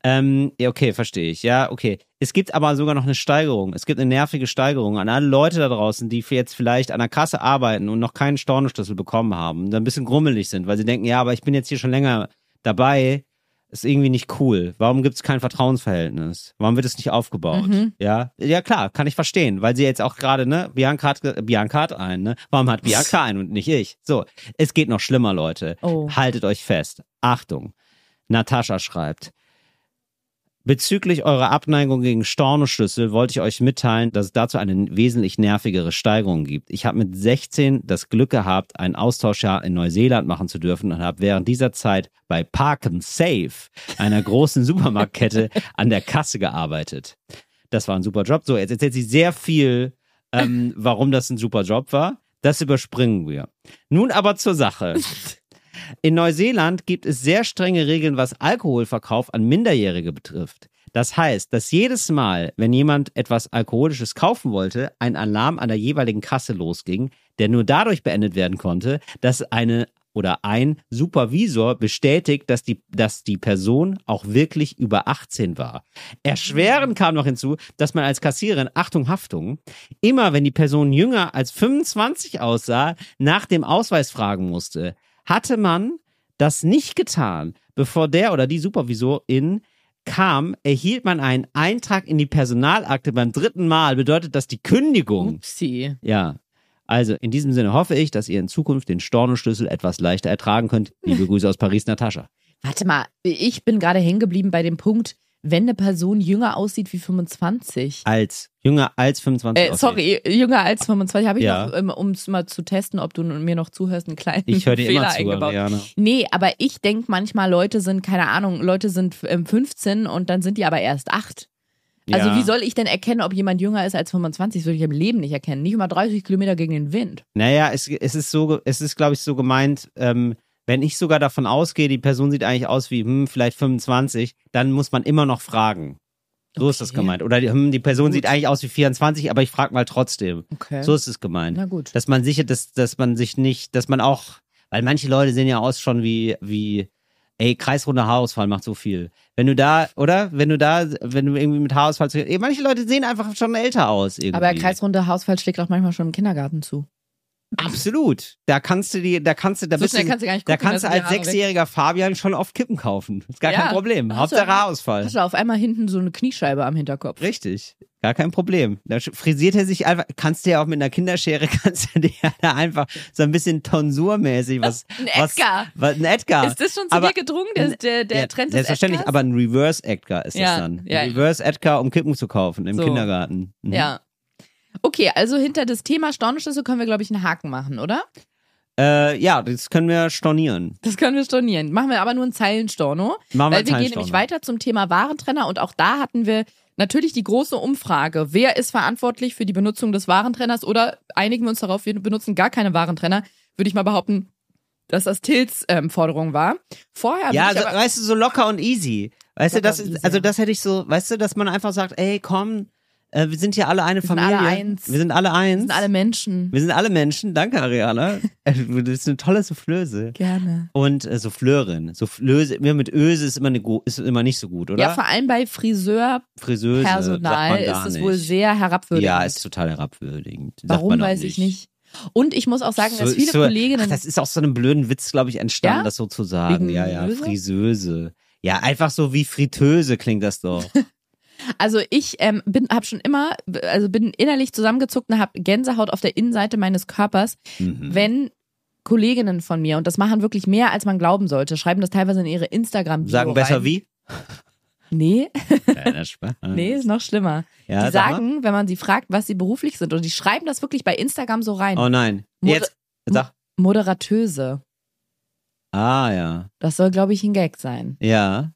Ja, okay, verstehe ich. Ja, okay. Es gibt aber sogar noch eine Steigerung. Es gibt eine nervige Steigerung an alle Leute da draußen, die jetzt vielleicht an der Kasse arbeiten und noch keinen Stornoschlüssel bekommen haben und ein bisschen grummelig sind, weil sie denken, ja, aber ich bin jetzt hier schon länger dabei. Ist irgendwie nicht cool. Warum gibt es kein Vertrauensverhältnis? Warum wird es nicht aufgebaut? Ja, klar, kann ich verstehen, weil sie jetzt auch gerade, ne, Bianca hat einen, ne? Warum hat Bianca einen und nicht ich? So, es geht noch schlimmer, Leute. Oh. Haltet euch fest. Achtung. Natascha schreibt: Bezüglich eurer Abneigung gegen Stornoschlüssel wollte ich euch mitteilen, dass es dazu eine wesentlich nervigere Steigerung gibt. Ich habe mit 16 das Glück gehabt, ein Austauschjahr in Neuseeland machen zu dürfen und habe während dieser Zeit bei Park and Save, einer großen Supermarktkette, an der Kasse gearbeitet. Das war ein super Job. So, jetzt erzählt sie sehr viel, warum das ein super Job war. Das überspringen wir. Nun aber zur Sache. In Neuseeland gibt es sehr strenge Regeln, was Alkoholverkauf an Minderjährige betrifft. Das heißt, dass jedes Mal, wenn jemand etwas Alkoholisches kaufen wollte, ein Alarm an der jeweiligen Kasse losging, der nur dadurch beendet werden konnte, dass ein Supervisor bestätigt, dass die Person auch wirklich über 18 war. Erschwerend kam noch hinzu, dass man als Kassiererin, Achtung, Haftung, immer wenn die Person jünger als 25 aussah, nach dem Ausweis fragen musste. Hatte man das nicht getan, bevor der oder die Supervisorin kam, erhielt man einen Eintrag in die Personalakte beim 3. Mal. Bedeutet das die Kündigung? Upsi. Ja. Also in diesem Sinne hoffe ich, dass ihr in Zukunft den Stornoschlüssel etwas leichter ertragen könnt. Liebe Grüße aus Paris, Natascha. Warte mal, ich bin gerade hängen geblieben bei dem Punkt, wenn eine Person jünger aussieht wie 25. Jünger als 25. Sorry, jünger als 25. Habe ich noch, um es mal zu testen, ob du mir noch zuhörst, einen kleinen Fehler eingebaut. Ich höre dir immer zu, Ariana. Nee, aber ich denke manchmal, Leute sind 15 und dann sind die aber erst 8. Ja. Also wie soll ich denn erkennen, ob jemand jünger ist als 25? Das würde ich im Leben nicht erkennen. Nicht mal 30 Kilometer gegen den Wind. Naja, es ist glaube ich, so gemeint, wenn ich sogar davon ausgehe, die Person sieht eigentlich aus wie, vielleicht 25, dann muss man immer noch fragen. So ist das gemeint. Oder die Person sieht eigentlich aus wie 24, aber ich frage mal trotzdem. Okay. So ist es gemeint. Na gut. Dass man sicher, dass man auch, weil manche Leute sehen ja aus schon wie kreisrunder Haarausfall macht so viel. Wenn du irgendwie mit Haarausfall, manche Leute sehen einfach schon älter aus irgendwie. Aber kreisrunder Haarausfall schlägt auch manchmal schon im Kindergarten zu. Absolut. Da kannst du als 6-jähriger Fabian schon oft Kippen kaufen. Ist gar kein Problem. Hauptsache Haarausfall. Hast du auf einmal hinten so eine Kniescheibe am Hinterkopf. Richtig. Gar kein Problem. Da frisiert er sich einfach, kannst du ja auch mit einer Kinderschere, kannst du dir da einfach so ein bisschen tonsurmäßig ein Edgar. Ist das schon zu dir gedrungen, der Trend des Edgars? Selbstverständlich, aber ein Reverse Edgar ist das dann. Ja, ein Reverse Edgar, um Kippen zu kaufen im Kindergarten. Mhm. Ja. Okay, also hinter das Thema Stornoschlüssel können wir, glaube ich, einen Haken machen, oder? Ja, das können wir stornieren. Machen wir aber nur einen Zeilenstorno. Weil wir gehen nämlich weiter zum Thema Warentrenner. Und auch da hatten wir natürlich die große Umfrage. Wer ist verantwortlich für die Benutzung des Warentrenners? Oder einigen wir uns darauf, wir benutzen gar keine Warentrenner. Würde ich mal behaupten, dass das Tills Forderung war. Vorher. Ja, weißt du, so locker und easy. Das hätte ich so, weißt du, dass man einfach sagt, ey, komm, wir sind hier alle eine Familie. Wir sind alle eins. Wir sind alle Menschen. Danke, Ariana. Du bist eine tolle Soufflöse. Gerne. Und Souffleurin. Soufflöse, immer mit Öse ist immer nicht so gut, oder? Ja, vor allem bei Friseurpersonal ist es wohl sehr herabwürdigend. Ja, ist total herabwürdigend. Warum, weiß ich nicht. Und ich muss auch sagen, dass viele Kolleginnen... Ach, das ist auch so einem blöden Witz, glaube ich, entstanden, das so zu sagen. Ja, Friseuse. Ja, einfach so wie Fritteuse klingt das doch. Also ich bin innerlich zusammengezuckt und habe Gänsehaut auf der Innenseite meines Körpers, wenn Kolleginnen von mir, und das machen wirklich mehr, als man glauben sollte, schreiben das teilweise in ihre Instagram-Bio sagen rein. Besser wie? Nee. Kleiner Spaß. Nee, ist noch schlimmer. Ja, die sagen, wenn man sie fragt, was sie beruflich sind, und die schreiben das wirklich bei Instagram so rein. Oh nein. Moderatöse. Ah ja. Das soll, glaube ich, ein Gag sein. Ja.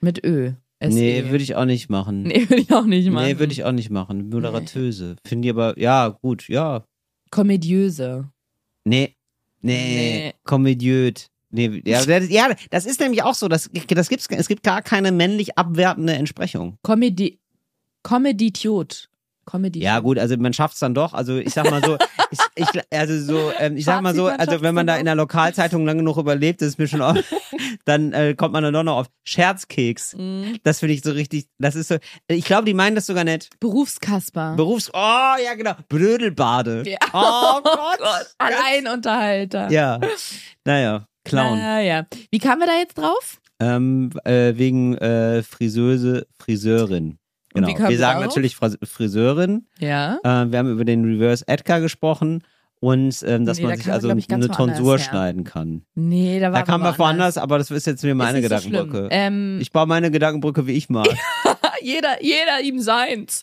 Mit Ö. Nee, würde ich auch nicht machen. Moderatöse. Finde ich aber, ja, gut, ja. Komödiöse. Nee. Komödiöt. Nee, ja, das ist nämlich auch so, es gibt gar keine männlich abwertende Entsprechung. Komödiot. Ja, gut, also man schafft es dann doch. Also ich sag mal so, wenn man da in der Lokalzeitung lange genug überlebt, das ist mir schon oft, dann kommt man dann doch noch auf Scherzkeks. Mm. Das finde ich so richtig, das ist so, ich glaube, die meinen das sogar nett. Berufskasper. Oh, ja, genau. Blödelbade. Ja. Oh Gott. Alleinunterhalter. Ja, naja, Clown. Naja. Wie kamen wir da jetzt drauf? Wegen Friseurin. Genau, wir sagen natürlich Friseurin. Ja. Wir haben über den Reverse Edgar gesprochen und dass man sich also eine Tonsur schneiden kann. Nee, da kamen wir woanders, aber das ist jetzt mir meine Gedankenbrücke. So ich baue meine Gedankenbrücke, wie ich mag. Jeder ihm seins.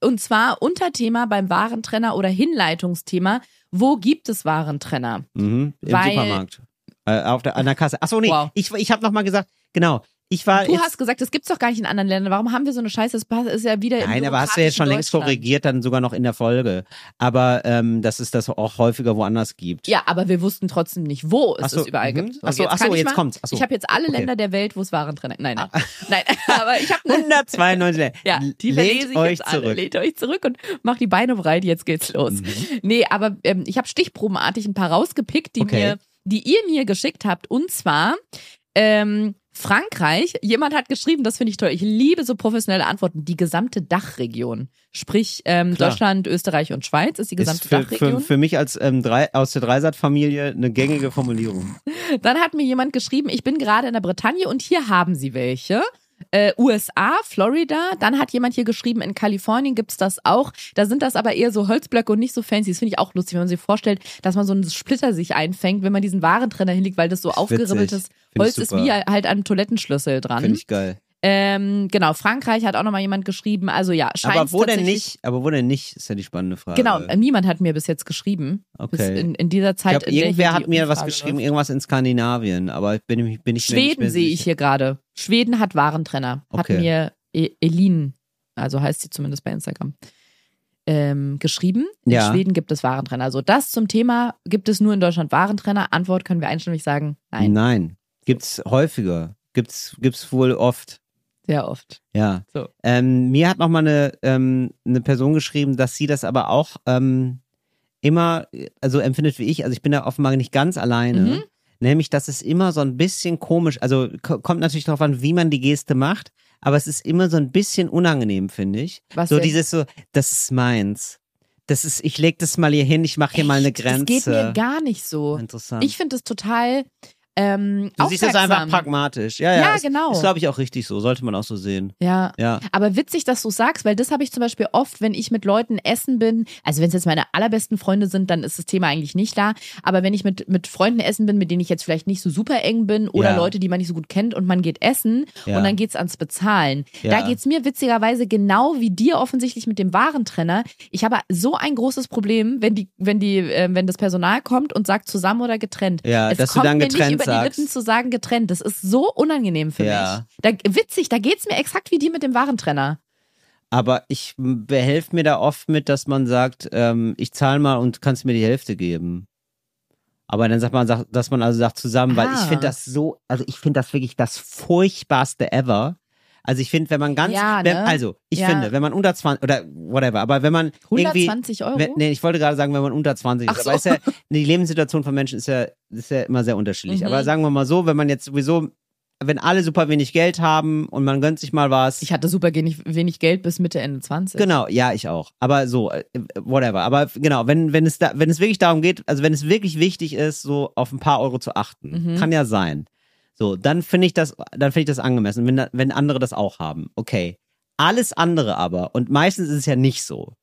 Und zwar Unterthema beim Warentrenner oder Hinleitungsthema. Wo gibt es Warentrenner? Mhm, im Supermarkt. An der Kasse. Achso, nee, wow. Ich habe nochmal gesagt, genau. Du hast gesagt, das gibt's doch gar nicht in anderen Ländern. Warum haben wir so eine Scheiße? Das ist ja wieder. Nein, aber hast du jetzt schon längst korrigiert, dann sogar noch in der Folge. Aber dass es das auch häufiger woanders gibt. Ja, aber wir wussten trotzdem nicht, wo es das überall gibt. Jetzt kommt's. Achso. Ich habe jetzt alle Länder der Welt, wo es Warentrenner. Nein. Aber ich habe 192 Länder. Ja, die lehnt ich euch jetzt zurück. Lehnt euch zurück und macht die Beine breit. Jetzt geht's los. Mhm. Nee, aber ich habe stichprobenartig ein paar rausgepickt, die ihr mir geschickt habt. Und zwar Frankreich, jemand hat geschrieben, das finde ich toll, ich liebe so professionelle Antworten, die gesamte Dachregion. Sprich, Deutschland, Österreich und Schweiz ist die gesamte Dachregion. Für mich als aus der Dreisat-Familie eine gängige Formulierung. Dann hat mir jemand geschrieben, ich bin gerade in der Bretagne und hier haben sie welche. USA, Florida. Dann hat jemand hier geschrieben, in Kalifornien gibt's das auch. Da sind das aber eher so Holzblöcke und nicht so fancy. Das finde ich auch lustig, wenn man sich vorstellt, dass man so einen Splitter sich einfängt, wenn man diesen Warentrenner hinlegt, weil das so aufgeribbeltes Holz ist, wie halt an Toilettenschlüssel dran. Finde ich geil. Genau, Frankreich hat auch nochmal jemand geschrieben, also ja, scheint aber wo denn nicht? Aber wo denn nicht, ist ja die spannende Frage. Genau, niemand hat mir bis jetzt geschrieben. Okay. In dieser Zeit. Ich glaub, irgendwer hat mir was geschrieben, irgendwas in Skandinavien, aber bin ich Schweden mir nicht sehe sicher. Ich hier gerade. Schweden hat Warentrenner, okay. Hat mir Elin, also heißt sie zumindest bei Instagram, geschrieben. Ja. In Schweden gibt es Warentrenner. Also das zum Thema, gibt es nur in Deutschland Warentrenner? Antwort können wir einstimmig sagen, nein. Nein, gibt's häufiger, gibt's wohl oft. Sehr oft. Ja. So. Mir hat nochmal eine Person geschrieben, dass sie das aber auch immer also empfindet wie ich. Also ich bin da offenbar nicht ganz alleine. Mhm. Nämlich, dass es immer so ein bisschen komisch, also kommt natürlich darauf an, wie man die Geste macht, aber es ist immer so ein bisschen unangenehm, finde ich. Was so denn? Dieses so, das ist meins. Das ist, ich leg das mal hier hin, ich mache hier mal eine Grenze. Das geht mir gar nicht so. Interessant. Ich finde es total... du siehst das einfach pragmatisch. Ja, ja, ja ist, genau. Ist, glaube ich, auch richtig so. Sollte man auch so sehen. Ja. Ja. Aber witzig, dass du sagst, weil das habe ich zum Beispiel oft, wenn ich mit Leuten essen bin. Also wenn es jetzt meine allerbesten Freunde sind, dann ist das Thema eigentlich nicht da. Aber wenn ich mit Freunden essen bin, mit denen ich jetzt vielleicht nicht so super eng bin oder ja. Leute, die man nicht so gut kennt und man geht essen ja. und dann geht's ans Bezahlen. Ja. Da geht's mir witzigerweise genau wie dir offensichtlich mit dem Warentrenner. Ich habe so ein großes Problem, wenn das Personal kommt und sagt zusammen oder getrennt. Ja, es dass du dann getrennt die Lippen zu sagen, getrennt. Das ist so unangenehm für ja. mich. Witzig, da geht's mir exakt wie dir mit dem Warentrenner. Aber ich behelfe mir da oft mit, dass man sagt, ich zahle mal und kannst mir die Hälfte geben. Aber dann sagt man, dass man also sagt zusammen, weil ich finde das so, also ich finde das wirklich das furchtbarste ever. Also ich finde, wenn man ganz, ja, ne? Also ich ja. finde, wenn man unter 20 oder whatever, aber wenn man 120 irgendwie, Euro? Nee, ich wollte gerade sagen, wenn man unter 20 ist, aber so. Ist ja, die Lebenssituation von Menschen ist ja immer sehr unterschiedlich. Mhm. Aber sagen wir mal so, wenn man jetzt sowieso, wenn alle super wenig Geld haben und man gönnt sich mal was. Ich hatte super wenig Geld bis Mitte, Ende 20. Genau, ja, ich auch. Aber so, whatever. Aber genau, wenn es wirklich darum geht, also wenn es wirklich wichtig ist, so auf ein paar Euro zu achten, mhm. kann ja sein. So, dann finde ich das angemessen, wenn andere das auch haben. Okay. Alles andere aber, und meistens ist es ja nicht so,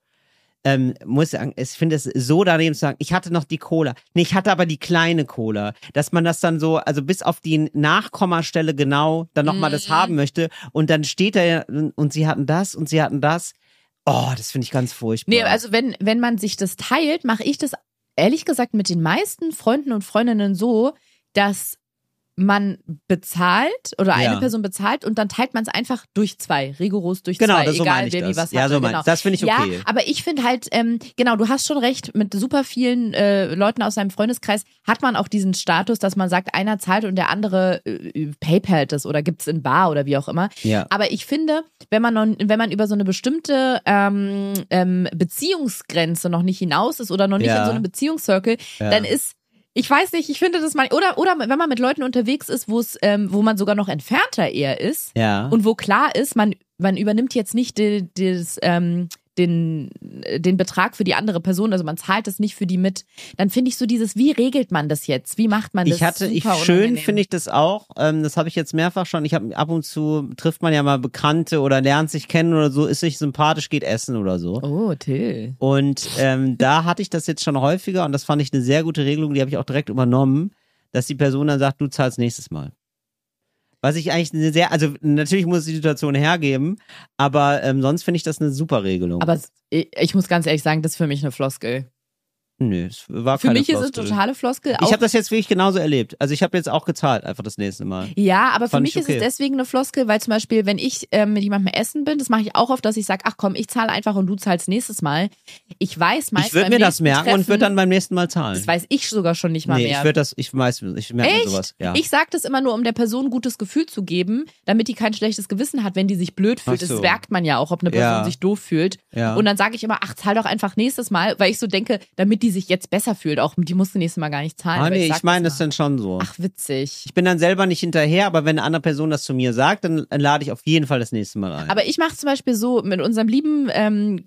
muss ich sagen, ich finde es so daneben zu sagen, ich hatte noch die Cola. Nee, ich hatte aber die kleine Cola. Dass man das dann so, also bis auf die Nachkommastelle genau, dann nochmal das haben möchte. Und dann steht da, und sie hatten das, und sie hatten das. Oh, das finde ich ganz furchtbar. Nee, also wenn man sich das teilt, mache ich das, ehrlich gesagt, mit den meisten Freunden und Freundinnen so, dass man bezahlt oder eine ja. Person bezahlt und dann teilt man es einfach durch zwei, rigoros durch genau, zwei, das, so egal wer das. Wie was ja, hat. So genau. Das finde ich okay. Ja, aber ich finde halt, genau, du hast schon recht, mit super vielen Leuten aus seinem Freundeskreis hat man auch diesen Status, dass man sagt, einer zahlt und der andere paypalt es oder gibt es in bar oder wie auch immer. Ja. Aber ich finde, wenn man über so eine bestimmte Beziehungsgrenze noch nicht hinaus ist oder noch nicht ja. in so einem Beziehungscircle, ja. dann ist ich weiß nicht, ich finde das mal, oder wenn man mit Leuten unterwegs ist, wo man sogar noch entfernter eher ist ja. und wo klar ist, man übernimmt jetzt nicht den Betrag für die andere Person, also man zahlt es nicht für die mit, dann finde ich so dieses, wie regelt man das jetzt? Wie macht man das? Schön finde ich das auch, das habe ich jetzt mehrfach schon, ab und zu trifft man ja mal Bekannte oder lernt sich kennen oder so, ist sich sympathisch, geht essen oder so. Oh, Till. Und da hatte ich das jetzt schon häufiger und das fand ich eine sehr gute Regelung, die habe ich auch direkt übernommen, dass die Person dann sagt, du zahlst nächstes Mal. Was ich eigentlich eine sehr, also natürlich muss die Situation hergeben, aber sonst finde ich das eine super Regelung. Aber ich muss ganz ehrlich sagen, das ist für mich eine Floskel. Nö, es war keine Floskel. Für mich ist es totale Floskel. Ich habe das jetzt wirklich genauso erlebt. Also ich habe jetzt auch gezahlt, einfach das nächste Mal. Ja, aber für mich ist es deswegen eine Floskel, weil zum Beispiel, wenn ich mit jemandem essen bin, das mache ich auch oft, dass ich sage, ach komm, ich zahle einfach und du zahlst nächstes Mal. Ich weiß meistens. Ich würde mir das merken und würde dann beim nächsten Mal zahlen. Das weiß ich sogar schon nicht mal mehr. Nee, ich merke mir sowas. Ja. Ich sage das immer nur, um der Person ein gutes Gefühl zu geben, damit die kein schlechtes Gewissen hat, wenn die sich blöd fühlt. So. Das merkt man ja auch, ob eine Person ja. sich doof fühlt. Ja. Und dann sage ich immer, ach, zahl doch einfach nächstes Mal, weil ich so denke, damit die sich jetzt besser fühlt, auch die musst du nächstes Mal gar nicht zahlen. Ah, nee, ich meine das dann schon so. Ach, witzig. Ich bin dann selber nicht hinterher, aber wenn eine andere Person das zu mir sagt, dann lade ich auf jeden Fall das nächste Mal ein. Aber ich mache zum Beispiel so, mit unserem lieben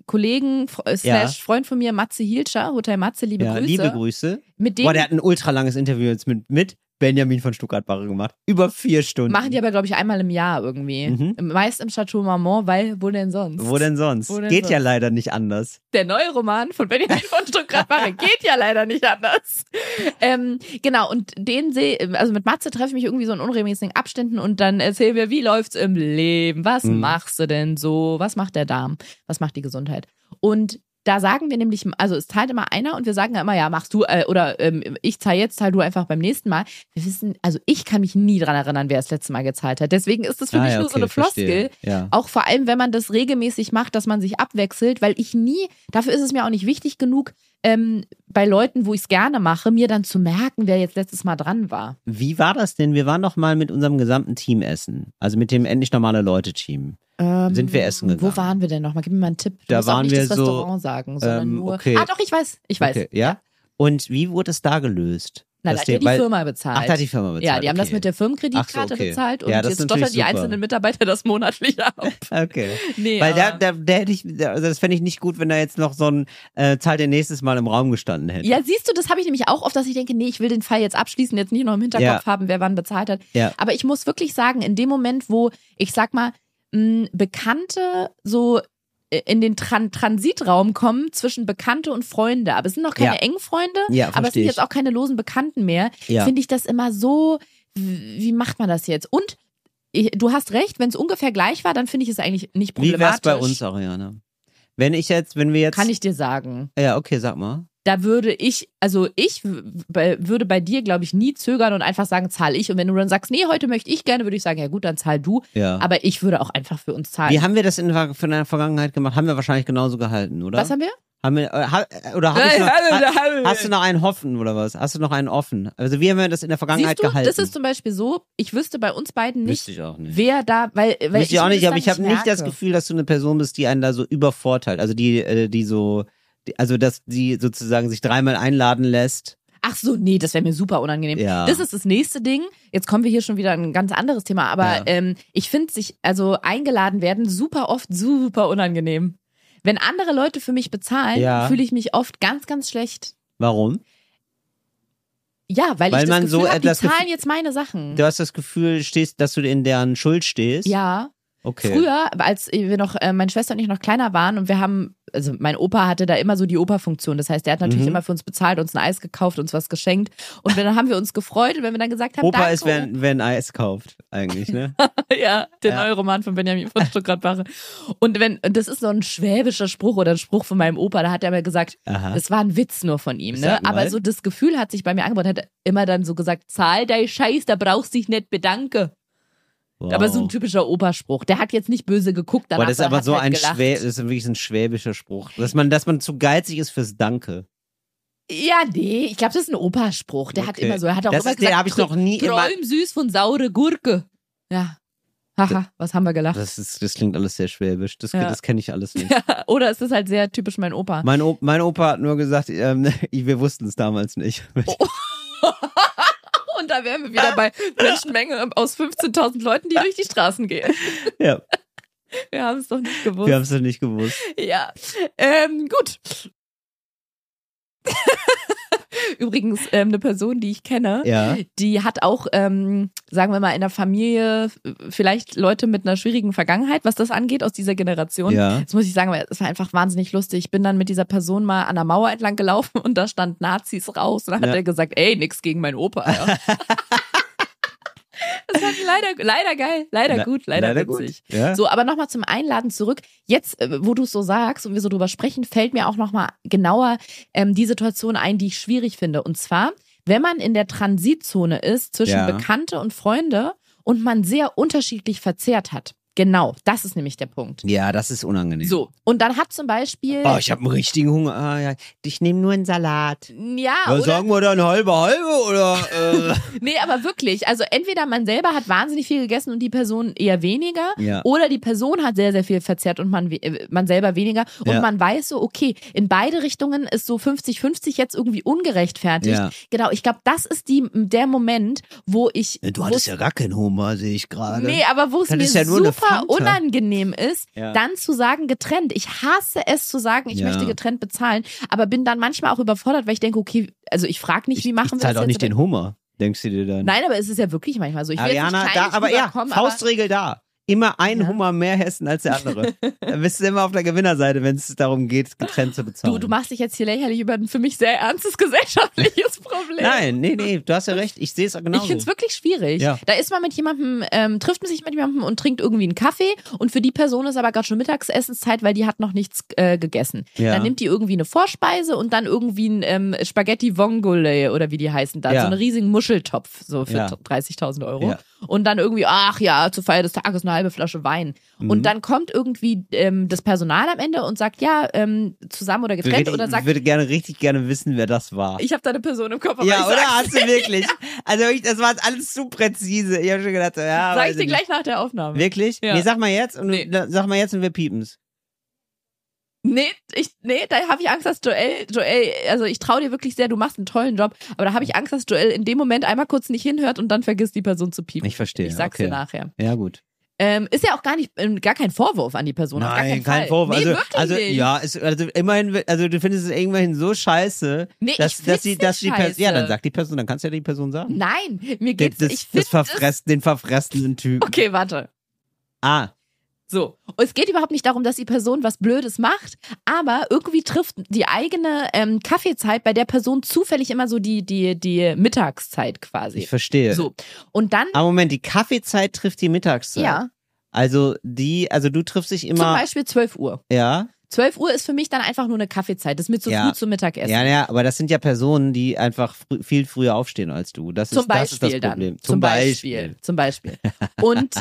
Kollegen / Freund von mir, Matze Hielscher, Hotel Matze, liebe Grüße. Liebe Grüße. Mit dem, der hat ein ultra langes Interview jetzt mit Benjamin von Stuttgart-Barre gemacht. Über 4 Stunden. Machen die aber, glaube ich, einmal im Jahr irgendwie. Mhm. Meist im Chateau Marmont, weil wo denn sonst? Wo denn sonst? Wo denn geht sonst? Ja leider nicht anders. Der neue Roman von Benjamin von Stuttgart-Barre geht ja leider nicht anders. Genau, und den sehe, also mit Matze treffe ich mich irgendwie so in unregelmäßigen Abständen und dann erzählen wir, wie läuft's im Leben? Was machst du denn so? Was macht der Darm? Was macht die Gesundheit? Und da sagen wir nämlich, also es zahlt immer einer und wir sagen ja immer, ja, machst du oder ich zahle jetzt, zahl du einfach beim nächsten Mal. Wir wissen, also ich kann mich nie dran erinnern, wer das letzte Mal gezahlt hat. Deswegen ist das für mich nur so eine Floskel. Ja. Auch vor allem, wenn man das regelmäßig macht, dass man sich abwechselt, weil ich nie, dafür ist es mir auch nicht wichtig genug, bei Leuten, wo ich es gerne mache, mir dann zu merken, wer jetzt letztes Mal dran war. Wie war das denn? Wir waren doch mal mit unserem gesamten Team essen. Also mit dem Endlich normale Leute-Team. Sind wir essen gegangen. Wo waren wir denn nochmal? Gib mir mal einen Tipp. Du musst auch nicht das Restaurant sagen, sondern nur... Okay. Ah doch, ich weiß. Okay, ja? Und wie wurde es da gelöst? Na, da hat ja die Firma bezahlt. Ach, da hat die Firma bezahlt. Ja, die haben das mit der Firmenkreditkarte bezahlt und ja, jetzt stottern die einzelnen Mitarbeiter das monatlich ab. Okay. Nee, weil da hätte ich, also das fände ich nicht gut, wenn da jetzt noch so ein zahlt ihr nächstes Mal im Raum gestanden hätte. Ja, siehst du, das habe ich nämlich auch oft, dass ich denke, nee, ich will den Fall jetzt abschließen, jetzt nicht noch im Hinterkopf haben, wer wann bezahlt hat. Ja. Aber ich muss wirklich sagen, in dem Moment, wo ich sag mal, Bekannte so in den Transitraum kommen zwischen Bekannte und Freunde. Aber es sind noch keine engen Freunde, aber es sind jetzt auch keine losen Bekannten mehr. Ja. Finde ich das immer so, wie macht man das jetzt? Und du hast recht, wenn es ungefähr gleich war, dann finde ich es eigentlich nicht problematisch. Wie wäre es bei uns, Ariana? Wenn wir jetzt... Kann ich dir sagen. Ja, okay, sag mal. Da würde ich, also ich würde bei dir, glaube ich, nie zögern und einfach sagen, zahl ich. Und wenn du dann sagst, nee, heute möchte ich gerne, würde ich sagen, ja gut, dann zahl du. Ja. Aber ich würde auch einfach für uns zahlen. Wie haben wir das in der Vergangenheit gemacht? Haben wir wahrscheinlich genauso gehalten, oder? Was haben wir? Hast du noch einen offen oder was? Hast du noch einen offen? Also wie haben wir das in der Vergangenheit gehalten? Das ist zum Beispiel so, ich wüsste bei uns beiden nicht, wer da, weil ich auch nicht, aber ich habe nicht das Gefühl, dass du eine Person bist, die einen da so übervorteilt. Also die so... Also, dass sie sozusagen sich dreimal einladen lässt. Ach so, nee, das wäre mir super unangenehm. Ja. Das ist das nächste Ding. Jetzt kommen wir hier schon wieder in ein ganz anderes Thema. Aber ich finde sich, also eingeladen werden, super oft super unangenehm. Wenn andere Leute für mich bezahlen, fühle ich mich oft ganz, ganz schlecht. Warum? Ja, weil ich das Gefühl so habe, die zahlen jetzt meine Sachen. Du hast das Gefühl, dass du in deren Schuld stehst. Ja. Okay. Früher, als wir noch, meine Schwester und ich noch kleiner waren und wir haben, also mein Opa hatte da immer so die Opa-Funktion. Das heißt, der hat natürlich immer für uns bezahlt, uns ein Eis gekauft, uns was geschenkt. Und dann haben wir uns gefreut und wenn wir dann gesagt haben, Opa danke. Ist, wer ein Eis kauft, eigentlich, ne? Ja, der neue Roman von Benjamin von Stuttgart-Barre. Und das ist so ein schwäbischer Spruch oder ein Spruch von meinem Opa, da hat er immer gesagt, das war ein Witz nur von ihm, ne? Aber so das Gefühl hat sich bei mir angebaut, hat immer dann so gesagt, zahl dein Scheiß, da brauchst dich nicht bedanke. Wow. Aber so ein typischer Operspruch. Der hat jetzt nicht böse geguckt, danach hat er gelacht. Das ist aber so ein das ist wirklich ein schwäbischer Spruch. Dass man zu geizig ist fürs Danke. Ja, nee, ich glaube, das ist ein Operspruch. Der hat immer so, er hat auch das immer ist, gesagt, ich noch nie träum süß von saure Gurke. Ja. Haha, was haben wir gelacht? Das klingt alles sehr schwäbisch. Das kenne ich alles nicht. Ja, oder ist das halt sehr typisch mein Opa? Mein Opa hat nur gesagt, wir wussten es damals nicht. Oh. Und da wären wir wieder bei Menschenmenge aus 15.000 Leuten, die durch die Straßen gehen. Ja. Wir haben es doch nicht gewusst. Ja. Gut. Übrigens, eine Person, die ich kenne, die hat auch, sagen wir mal, in der Familie vielleicht Leute mit einer schwierigen Vergangenheit, was das angeht, aus dieser Generation. Ja. Das muss ich sagen, weil es war einfach wahnsinnig lustig. Ich bin dann mit dieser Person mal an der Mauer entlang gelaufen und da stand Nazis raus. Und dann hat er gesagt, ey, nix gegen meinen Opa. Ja. Das fand ich leider geil, leider witzig. Gut, ja. So, aber nochmal zum Einladen zurück. Jetzt, wo du es so sagst und wir so drüber sprechen, fällt mir auch nochmal genauer die Situation ein, die ich schwierig finde. Und zwar, wenn man in der Transitzone ist zwischen Bekannte und Freunde und man sehr unterschiedlich verzehrt hat. Genau, das ist nämlich der Punkt. Ja, das ist unangenehm. So, und dann hat zum Beispiel... Oh, ich habe einen richtigen Hunger. Ah, ja. Ich nehme nur einen Salat. Ja, oder... Sagen wir dann halbe oder... Nee, aber wirklich. Also entweder man selber hat wahnsinnig viel gegessen und die Person eher weniger. Ja. Oder die Person hat sehr, sehr viel verzehrt und man selber weniger. Und man weiß so, okay, in beide Richtungen ist so 50-50 jetzt irgendwie ungerechtfertigt. Ja. Genau, ich glaube, das ist der Moment, wo ich... Du hattest ja gar keinen Hunger, sehe ich gerade. Nee, aber wo es mir ja nur unangenehm ist, dann zu sagen getrennt. Ich hasse es zu sagen, ich möchte getrennt bezahlen, aber bin dann manchmal auch überfordert, weil ich denke, okay, also ich frage nicht, wie machen wir das jetzt? Ich zahle doch nicht den Hummer. denkst du dir dann. Nein, aber es ist ja wirklich manchmal so. Ich will Ariana, jetzt nicht da, aber ja, Faustregel da. Immer ein Hummer mehr Hessen als der andere. Dann bist du immer auf der Gewinnerseite, wenn es darum geht, getrennt zu bezahlen. Du machst dich jetzt hier lächerlich über ein für mich sehr ernstes gesellschaftliches Problem. Nein, nee, du hast ja recht. Ich sehe es auch genauso. Ich finde es wirklich schwierig. Ja. Da ist man mit jemandem, trifft man sich mit jemandem und trinkt irgendwie einen Kaffee und für die Person ist aber gerade schon Mittagsessenszeit, weil die hat noch nichts gegessen. Ja. Dann nimmt die irgendwie eine Vorspeise und dann irgendwie ein Spaghetti Vongole oder wie die heißen da. Ja. So einen riesigen Muscheltopf so für 30.000 Euro. Ja. Und dann irgendwie, ach ja, zur Feier des Tages eine halbe Flasche Wein. Mhm. Und dann kommt irgendwie das Personal am Ende und sagt, ja, zusammen oder getrennt. Oder sagt, ich würde richtig gerne wissen, wer das war. Ich habe da eine Person im Kopf. Ja, oder? Hast du wirklich? Ja. Also ich, das war alles zu präzise. Ich habe schon gedacht, ja. Sag ich dir gleich nach der Aufnahme. Wirklich? Ja. Nee, sag mal jetzt und wir piepen's. Nee, da habe ich Angst, dass Joel, also ich traue dir wirklich sehr, du machst einen tollen Job, aber da habe ich Angst, dass Joel in dem Moment einmal kurz nicht hinhört und dann vergisst die Person zu piepen. Ich verstehe. Ich sag's dir nachher. Ja, gut. Ist ja auch gar kein Vorwurf an die Person. Nein, kein Vorwurf. Nee, also nicht. Ja, also immerhin, also du findest es immerhin so scheiße, dass die Person, ja, dann sagt die Person, dann kannst du ja die Person sagen. Nein, mir geht's den verfressenen Typen. Okay, warte. Ah. So. Und es geht überhaupt nicht darum, dass die Person was Blödes macht, aber irgendwie trifft die eigene Kaffeezeit bei der Person zufällig immer so die Mittagszeit quasi. Ich verstehe. So. Und dann. Aber Moment, die Kaffeezeit trifft die Mittagszeit. Ja. Also du triffst dich immer. Zum Beispiel 12 Uhr. Ja. 12 Uhr ist für mich dann einfach nur eine Kaffeezeit. Das ist mir zu früh zum Mittagessen. Ja, aber das sind ja Personen, die einfach viel früher aufstehen als du. Das ist das Problem. Zum Beispiel. Und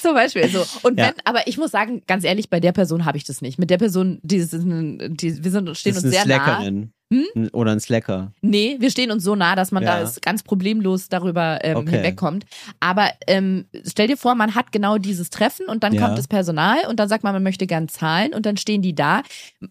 zum Beispiel so. Und aber ich muss sagen, ganz ehrlich, bei der Person habe ich das nicht. Mit der Person, wir stehen uns sehr nah. Hm? Oder ein Slacker. Nee, wir stehen uns so nah, dass man da ganz problemlos darüber hinwegkommt. Aber stell dir vor, man hat genau dieses Treffen und dann kommt das Personal und dann sagt man möchte gern zahlen und dann stehen die da.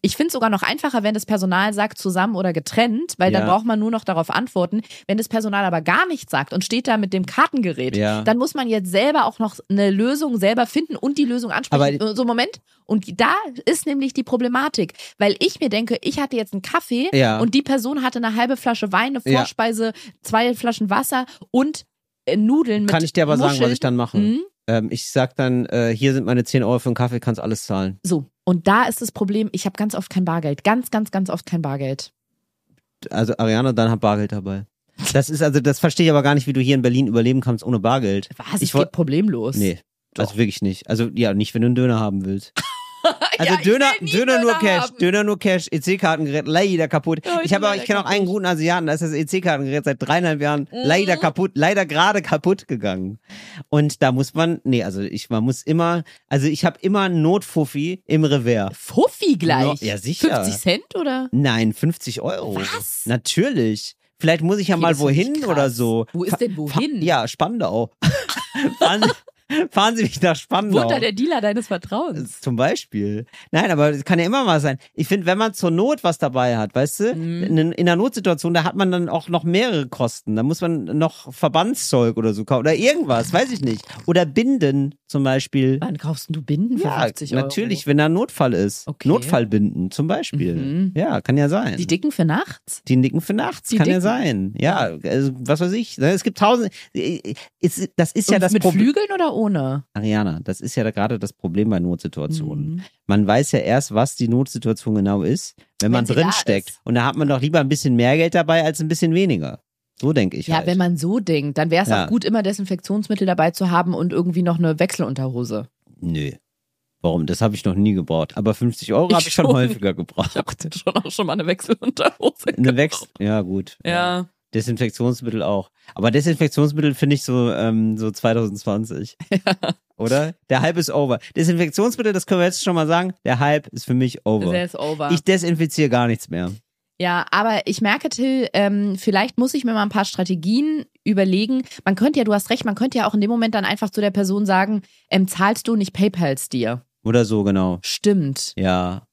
Ich finde es sogar noch einfacher, wenn das Personal sagt, zusammen oder getrennt, weil dann braucht man nur noch darauf antworten. Wenn das Personal aber gar nichts sagt und steht da mit dem Kartengerät, dann muss man jetzt selber auch noch eine Lösung selber finden und die Lösung ansprechen. Aber so, Moment. Und da ist nämlich die Problematik, weil ich mir denke, ich hatte jetzt einen Kaffee und die Person hatte eine halbe Flasche Wein, eine Vorspeise, 2 Flaschen Wasser und Nudeln mit Muscheln. Kann ich dir aber sagen, was ich dann mache? Mhm. Ich sag dann, hier sind meine 10 Euro für einen Kaffee, kannst alles zahlen. So, und da ist das Problem, ich habe ganz oft kein Bargeld. Ganz, ganz, ganz oft kein Bargeld. Also Ariana, dann hab Bargeld dabei. Das verstehe ich aber gar nicht, wie du hier in Berlin überleben kannst ohne Bargeld. Was? Es geht problemlos. Nee, also wirklich nicht. Also ja, nicht, wenn du einen Döner haben willst. Also ja, Döner nur Cash, haben. Döner nur Cash, EC-Kartengerät, leider kaputt. Ja, ich kenne auch einen guten Asiaten, da ist das EC-Kartengerät seit 3,5 Jahren leider kaputt, leider gerade kaputt gegangen. Und da muss man, ich habe immer einen Notfuffi im Revers. Fuffi gleich? Ja, sicher. 50 Cent oder? Nein, 50 Euro. Was? Natürlich. Vielleicht muss ich ja mal wohin oder so. Wo ist denn wohin? Ja, Spandau. Fahren Sie mich nach Spandau. Wurde der Dealer deines Vertrauens? Zum Beispiel. Nein, aber das kann ja immer mal sein. Ich finde, wenn man zur Not was dabei hat, weißt du, in der Notsituation, da hat man dann auch noch mehrere Kosten. Da muss man noch Verbandszeug oder so kaufen oder irgendwas, weiß ich nicht. Oder Binden zum Beispiel. Wann kaufst du Binden für 50 Euro? Natürlich, wenn da ein Notfall ist. Okay. Notfallbinden zum Beispiel. Mhm. Ja, kann ja sein. Die dicken für nachts? Die dicken für nachts, ja sein. Ja, also, was weiß ich. Es gibt 1000. Das ist ja das mit Problem. Flügeln oder ohne? Ariana, das ist ja gerade das Problem bei Notsituationen. Mhm. Man weiß ja erst, was die Notsituation genau ist, wenn man drinsteckt. Und da hat man doch lieber ein bisschen mehr Geld dabei als ein bisschen weniger. So denke ich. Ja, wenn man so denkt, dann wäre es auch gut, immer Desinfektionsmittel dabei zu haben und irgendwie noch eine Wechselunterhose. Nö. Warum? Das habe ich noch nie gebraucht. Aber 50 Euro habe ich schon häufiger gebraucht. Ich habe schon mal eine Wechselunterhose gebraucht. Ja, gut. Ja. Desinfektionsmittel auch. Aber Desinfektionsmittel finde ich so 2020. Ja. Oder? Der Hype ist over. Desinfektionsmittel, das können wir jetzt schon mal sagen, der Hype ist für mich over. Der ist over. Ich desinfiziere gar nichts mehr. Ja, aber ich merke, Till, vielleicht muss ich mir mal ein paar Strategien überlegen. Man könnte ja, du hast recht, man könnte ja auch in dem Moment dann einfach zu der Person sagen, zahlst du nicht, PayPal's dir. Oder so, genau. Stimmt. Ja.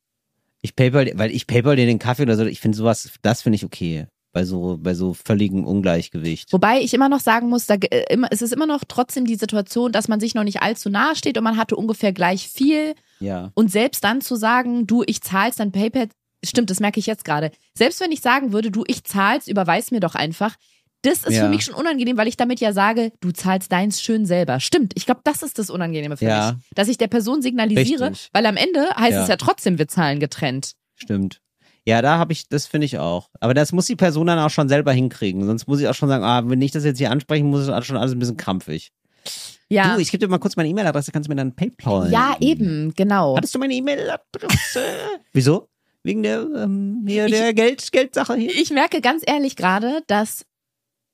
Ich PayPal dir den Kaffee oder so, ich finde sowas, das finde ich okay. Bei so völligem Ungleichgewicht. Wobei ich immer noch sagen muss, es ist immer noch trotzdem die Situation, dass man sich noch nicht allzu nahe steht und man hatte ungefähr gleich viel. Ja. Und selbst dann zu sagen, du, ich zahl's dann PayPal, stimmt, das merke ich jetzt gerade. Selbst wenn ich sagen würde, du, ich zahl's, überweis mir doch einfach, Das ist für mich schon unangenehm, weil ich damit ja sage, du zahlst deins schön selber. Stimmt, ich glaube, das ist das Unangenehme für mich. Dass ich der Person signalisiere, richtig, weil am Ende heißt es ja trotzdem, wir zahlen getrennt. Stimmt. Ja, da habe ich, das finde ich auch. Aber das muss die Person dann auch schon selber hinkriegen. Sonst muss ich auch schon sagen, wenn ich das jetzt hier ansprechen muss, ist schon alles ein bisschen krampfig. Ja. Du, ich gebe dir mal kurz meine E-Mail-Adresse, kannst du mir dann PayPal. Ja, eben, genau. Hattest du meine E-Mail-Adresse? Wieso? Wegen der, der Geldsache hier? Ich merke ganz ehrlich gerade, dass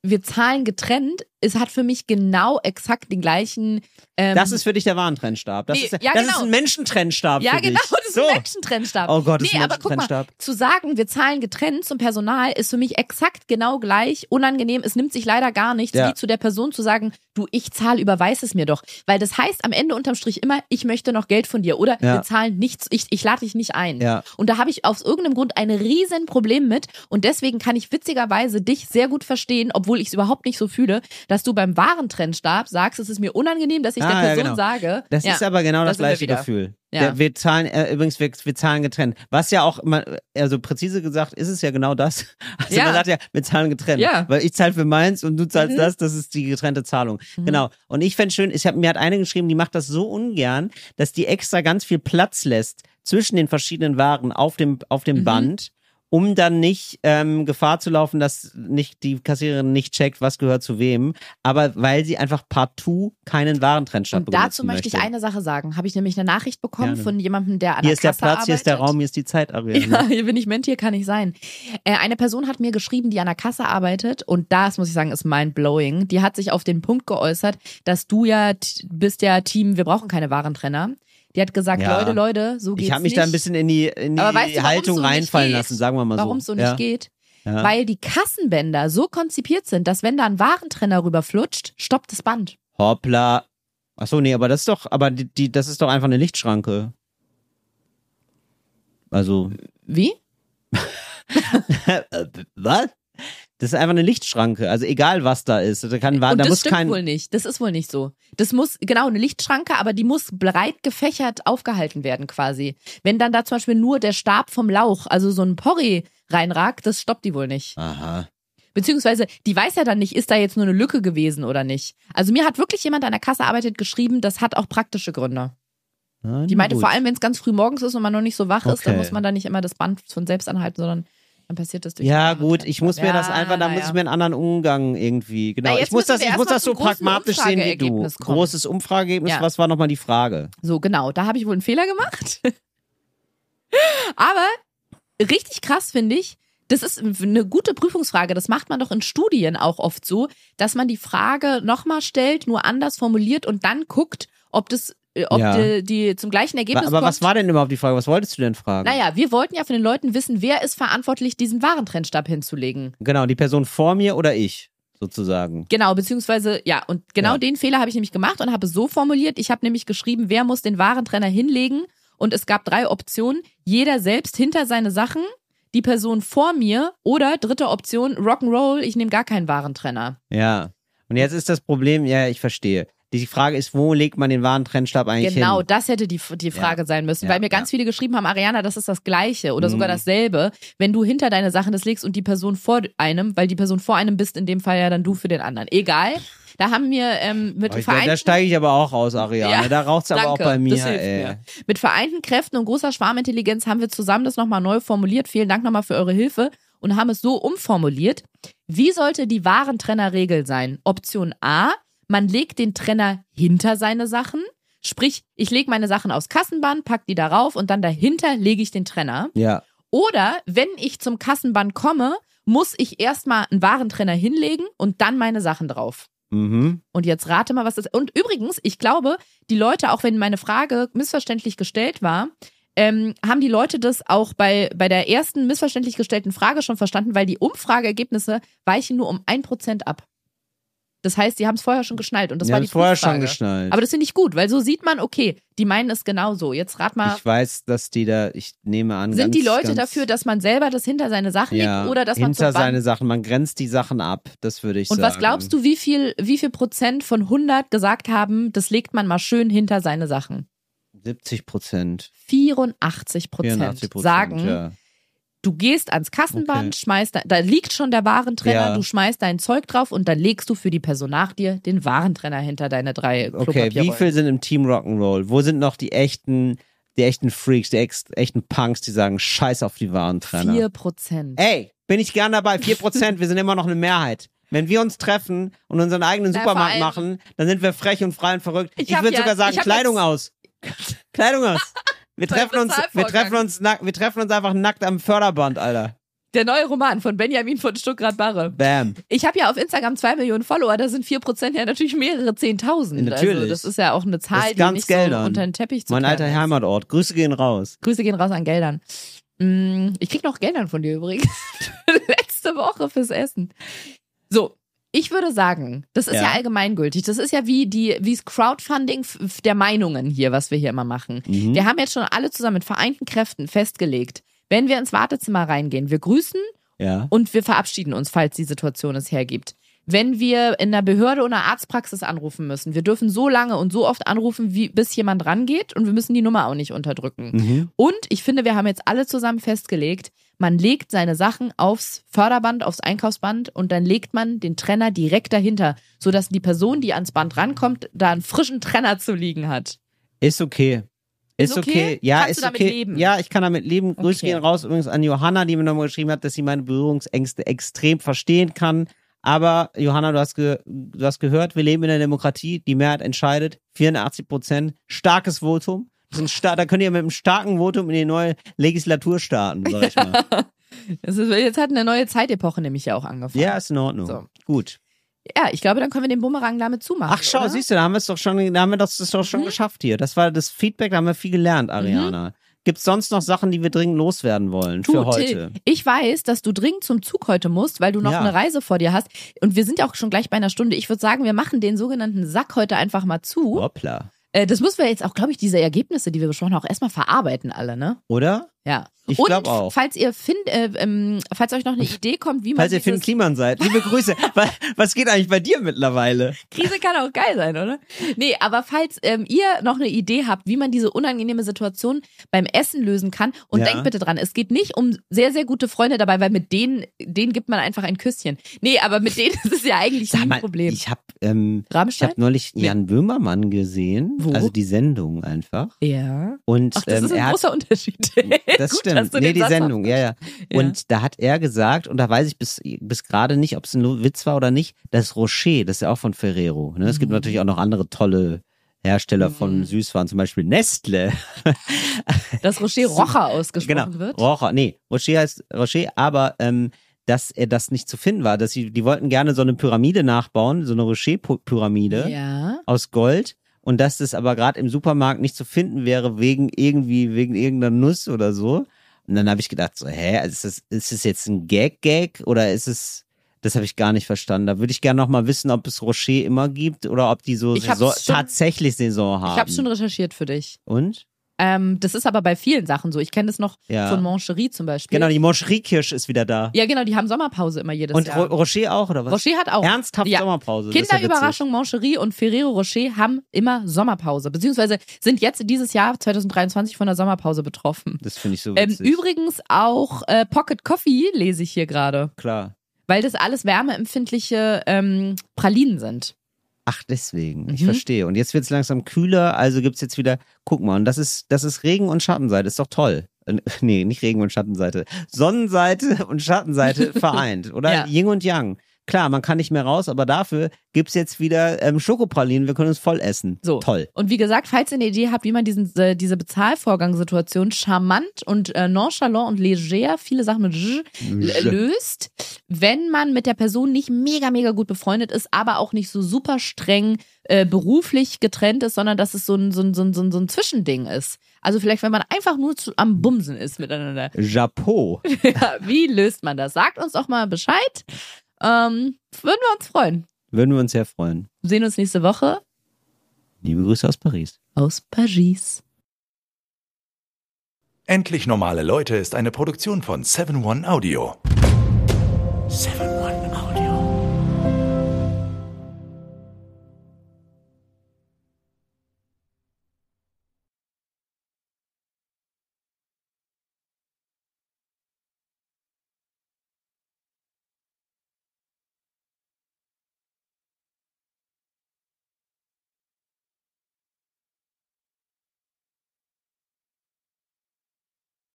wir zahlen getrennt, es hat für mich genau exakt den gleichen... das ist für dich der Warentrennstab. Das ist ein Menschentrennstab für dich. Ja, genau, das ist ein Menschentrennstab. Oh Gott, das ist ein Menschentrennstab. Aber guck mal, zu sagen, wir zahlen getrennt zum Personal, ist für mich exakt genau gleich unangenehm. Es nimmt sich leider gar nichts, wie zu der Person zu sagen, du, ich zahle, überweis es mir doch. Weil das heißt am Ende unterm Strich immer, ich möchte noch Geld von dir. Oder wir zahlen nichts, ich lade dich nicht ein. Ja. Und da habe ich aus irgendeinem Grund ein riesen Problem mit. Und deswegen kann ich witzigerweise dich sehr gut verstehen, obwohl ich es überhaupt nicht so fühle, dass du beim Warentrennstab sagst, es ist mir unangenehm, dass ich der Person sage. Das ist aber genau das gleiche Gefühl. Ja. Wir zahlen, übrigens, wir zahlen getrennt. Was ja auch immer, also präzise gesagt, ist es ja genau das. Also man sagt ja, wir zahlen getrennt. Ja. Weil ich zahle für meins und du zahlst das ist die getrennte Zahlung. Mhm. Genau. Und ich fände schön, mir hat eine geschrieben, die macht das so ungern, dass die extra ganz viel Platz lässt zwischen den verschiedenen Waren auf dem Band, um dann nicht Gefahr zu laufen, dass nicht die Kassiererin nicht checkt, was gehört zu wem, aber weil sie einfach partout keinen Warentrennstab benutzen möchte. Dazu möchte ich eine Sache sagen. Habe ich nämlich eine Nachricht bekommen von jemandem, der an der Kasse arbeitet. Hier ist der Platz, hier ist der Raum, hier ist die Zeit, Ariana. Ja, hier bin ich Mensch, hier kann ich sein. Eine Person hat mir geschrieben, die an der Kasse arbeitet, und das, muss ich sagen, ist mindblowing. Die hat sich auf den Punkt geäußert, dass du ja bist ja Team, wir brauchen keine Warentrenner. Die hat gesagt, Leute, so geht's nicht. Ich habe mich da ein bisschen in die Haltung reinfallen lassen, sagen wir mal so. Warum es so nicht geht? Ja. Weil die Kassenbänder so konzipiert sind, dass wenn da ein Warentrenner rüberflutscht, stoppt das Band. Hoppla. Achso, nee, aber das ist doch, das ist doch einfach eine Lichtschranke. Also. Wie? Was? Das ist einfach eine Lichtschranke, also egal was da ist. Das ist wohl nicht so. Das muss, genau, eine Lichtschranke, aber die muss breit gefächert aufgehalten werden quasi. Wenn dann da zum Beispiel nur der Stab vom Lauch, also so ein Porree reinragt, das stoppt die wohl nicht. Aha. Beziehungsweise, die weiß ja dann nicht, ist da jetzt nur eine Lücke gewesen oder nicht. Also mir hat wirklich jemand an der Kasse arbeitet geschrieben, das hat auch praktische Gründe. Na, die meinte, vor allem wenn es ganz früh morgens ist und man noch nicht so wach ist, dann muss man da nicht immer das Band von selbst anhalten, sondern... Dann passiert das durch. Ja, gut, ich muss mir das einfach, muss ich mir einen anderen Umgang irgendwie. Genau, ich muss das so pragmatisch sehen wie du. Großes Umfrageergebnis, was war nochmal die Frage? So, genau, da habe ich wohl einen Fehler gemacht. Aber richtig krass finde ich, das ist eine gute Prüfungsfrage. Das macht man doch in Studien auch oft so, dass man die Frage nochmal stellt, nur anders formuliert und dann guckt, ob die zum gleichen Ergebnis kommt. Aber was war denn überhaupt die Frage? Was wolltest du denn fragen? Naja, wir wollten ja von den Leuten wissen, wer ist verantwortlich, diesen Warentrennstab hinzulegen. Genau, die Person vor mir oder ich, sozusagen. Genau, beziehungsweise, und genau den Fehler habe ich nämlich gemacht und habe es so formuliert. Ich habe nämlich geschrieben, wer muss den Warentrenner hinlegen? Und es gab 3 Optionen. Jeder selbst hinter seine Sachen, die Person vor mir oder dritte Option, Rock'n'Roll, ich nehme gar keinen Warentrenner. Ja, und jetzt ist das Problem, ich verstehe. Die Frage ist, wo legt man den Warentrennstab eigentlich hin? Genau, das hätte die Frage sein müssen, weil mir ganz viele geschrieben haben, Ariana, das ist das Gleiche oder sogar dasselbe, wenn du hinter deine Sachen das legst und die Person vor einem, weil die Person vor einem bist in dem Fall ja dann du für den anderen. Egal, da haben wir da steige ich aber auch aus, Ariana, da raucht es aber auch bei mir, mir. Mit vereinten Kräften und großer Schwarmintelligenz haben wir zusammen das nochmal neu formuliert. Vielen Dank nochmal für eure Hilfe und haben es so umformuliert. Wie sollte die Warentrennerregel sein? Option A: Man legt den Trenner hinter seine Sachen. Sprich, ich lege meine Sachen aufs Kassenband, pack die darauf und dann dahinter lege ich den Trenner. Ja. Oder wenn ich zum Kassenband komme, muss ich erstmal einen Warentrenner hinlegen und dann meine Sachen drauf. Mhm. Und jetzt rate mal, was das ist. Und übrigens, ich glaube, die Leute, auch wenn meine Frage missverständlich gestellt war, haben die Leute das auch bei der ersten missverständlich gestellten Frage schon verstanden, weil die Umfrageergebnisse weichen nur um 1% ab. Das heißt, die haben es vorher schon geschnallt. Und das war die Prüffrage. Aber das finde ich gut, weil so sieht man, okay, die meinen es genauso. Jetzt rat mal. Ich weiß, dass die da, ich nehme an, sind ganz, die Leute dafür, dass man selber das hinter seine Sachen legt oder dass man hinter seine Sachen, man grenzt die Sachen ab, das würde ich sagen. Und was glaubst du, wie viel Prozent von 100 gesagt haben, das legt man mal schön hinter seine Sachen? 70%. 84% sagen, Du gehst ans Kassenband, schmeißt, da liegt schon der Warentrenner, du schmeißt dein Zeug drauf und dann legst du für die Person nach dir den Warentrenner hinter deine 3 Klopapierrollen. Okay, wie viel sind im Team Rock'n'Roll? Wo sind noch die echten Freaks, die echten Punks, die sagen, scheiß auf die Warentrenner? 4%. Ey, bin ich gern dabei, 4%, wir sind immer noch eine Mehrheit. Wenn wir uns treffen und unseren eigenen Supermarkt machen, dann sind wir frech und frei und verrückt. Ich würde sogar sagen, Kleidung aus. Kleidung aus. Wir treffen uns einfach nackt am Förderband, Alter. Der neue Roman von Benjamin von Stuckrad-Barre. Bam. Ich habe ja auf Instagram 2 Millionen Follower, da sind 4% ja natürlich mehrere 10.000. Natürlich. Also das ist ja auch eine Zahl, die nicht so unter den Teppich zu kehren. Mein alter Heimatort. Grüße gehen raus. Grüße gehen raus an Geldern. Ich krieg noch Geldern von dir übrigens. Letzte Woche fürs Essen. So. Ich würde sagen, das ist ja allgemeingültig. Das ist ja wie das Crowdfunding der Meinungen hier, was wir hier immer machen. Mhm. Wir haben jetzt schon alle zusammen mit vereinten Kräften festgelegt, wenn wir ins Wartezimmer reingehen, wir grüßen und wir verabschieden uns, falls die Situation es hergibt. Wenn wir in einer Behörde oder einer Arztpraxis anrufen müssen, wir dürfen so lange und so oft anrufen, bis jemand rangeht, und wir müssen die Nummer auch nicht unterdrücken. Mhm. Und ich finde, wir haben jetzt alle zusammen festgelegt, man legt seine Sachen aufs Förderband, aufs Einkaufsband, und dann legt man den Trenner direkt dahinter, sodass die Person, die ans Band rankommt, da einen frischen Trenner zu liegen hat. Ist okay. Ist okay. Ja, kannst du damit leben? Ja, ich kann damit leben. Okay. Grüße gehen raus übrigens an Johanna, die mir nochmal geschrieben hat, dass sie meine Berührungsängste extrem verstehen kann. Aber Johanna, du hast gehört, wir leben in der Demokratie, die Mehrheit entscheidet, 84%, starkes Votum. Da könnt ihr mit einem starken Votum in die neue Legislatur starten, sag ich mal. Jetzt hat eine neue Zeitepoche nämlich ja auch angefangen. Ja, ist in Ordnung. So. Gut. Ja, ich glaube, dann können wir den Bumerang damit zumachen. Ach, schau, oder? Siehst du, da haben wir das doch schon geschafft hier. Das war das Feedback, da haben wir viel gelernt, Ariana. Mhm. Gibt's sonst noch Sachen, die wir dringend loswerden wollen für heute? Till, ich weiß, dass du dringend zum Zug heute musst, weil du noch eine Reise vor dir hast. Und wir sind ja auch schon gleich bei einer Stunde. Ich würde sagen, wir machen den sogenannten Sack heute einfach mal zu. Hoppla. Das müssen wir jetzt auch, glaube ich, diese Ergebnisse, die wir besprochen haben, auch erstmal verarbeiten alle, ne? Oder? Ja. Ich glaube auch. Falls euch noch eine Idee kommt, wie man falls ihr Fynn Kliemann seid, liebe Grüße. Was geht eigentlich bei dir mittlerweile? Krise kann auch geil sein, oder? Nee, aber falls ihr noch eine Idee habt, wie man diese unangenehme Situation beim Essen lösen kann, und denkt bitte dran, es geht nicht um sehr, sehr gute Freunde dabei, weil mit denen gibt man einfach ein Küsschen. Nee, aber mit denen ist es ja eigentlich kein Problem. Ich hab neulich Jan Böhmermann gesehen, also die Sendung einfach. Ja. Und ach, das ist ein großer Unterschied. Das stimmt. Nee, die Sendung, ja. Und da hat er gesagt, und da weiß ich bis gerade nicht, ob es ein Witz war oder nicht, das Rocher, das ist ja auch von Ferrero. Ne? Es gibt natürlich auch noch andere tolle Hersteller von Süßwaren, zum Beispiel Nestle. Dass Rocher Rocher ausgesprochen wird? Genau, Rocher, nee, Rocher heißt Rocher, aber dass er das nicht zu finden war. Dass die wollten gerne so eine Pyramide nachbauen, so eine Rocher-Pyramide aus Gold. Und dass das aber gerade im Supermarkt nicht zu finden wäre, wegen irgendeiner Nuss oder so. Und dann habe ich gedacht, so, ist das jetzt ein Gag oder ist es, das habe ich gar nicht verstanden. Da würde ich gerne nochmal wissen, ob es Rocher immer gibt oder ob die so tatsächlich Saison haben. Ich habe schon recherchiert für dich. Und? Das ist aber bei vielen Sachen so. Ich kenne das noch von Mon Cherie zum Beispiel. Genau, die Mon Cherie-Kirsch ist wieder da. Ja, genau, die haben Sommerpause immer jedes Jahr. Und Rocher auch, oder was? Rocher hat auch. Ernsthaft Sommerpause. Kinderüberraschung, ja, Mon Cherie und Ferrero Rocher haben immer Sommerpause. Beziehungsweise sind jetzt dieses Jahr 2023 von der Sommerpause betroffen. Das finde ich so witzig. Übrigens auch Pocket Coffee lese ich hier gerade. Klar. Weil das alles wärmeempfindliche Pralinen sind. Ach, deswegen. Ich verstehe. Und jetzt wird es langsam kühler, also gibt es jetzt wieder, guck mal, und das ist Regen- und Schattenseite, ist doch toll. Nee, nicht Regen- und Schattenseite. Sonnenseite und Schattenseite vereint, oder? Ja. Yin und Yang. Klar, man kann nicht mehr raus, aber dafür gibt es jetzt wieder Schokopralinen, wir können uns voll essen. So. Toll. Und wie gesagt, falls ihr eine Idee habt, wie man diese Bezahlvorgangssituation charmant und nonchalant und leger, viele Sachen mit löst, wenn man mit der Person nicht mega, mega gut befreundet ist, aber auch nicht so super streng beruflich getrennt ist, sondern dass es so ein Zwischending ist. Also vielleicht, wenn man einfach nur am Bumsen ist miteinander. Chapeau. Ja, wie löst man das? Sagt uns doch mal Bescheid. Würden wir uns freuen. Würden wir uns sehr freuen. Wir sehen uns nächste Woche. Liebe Grüße aus Paris. Aus Paris. Endlich normale Leute ist eine Produktion von 7-One Audio. 7-One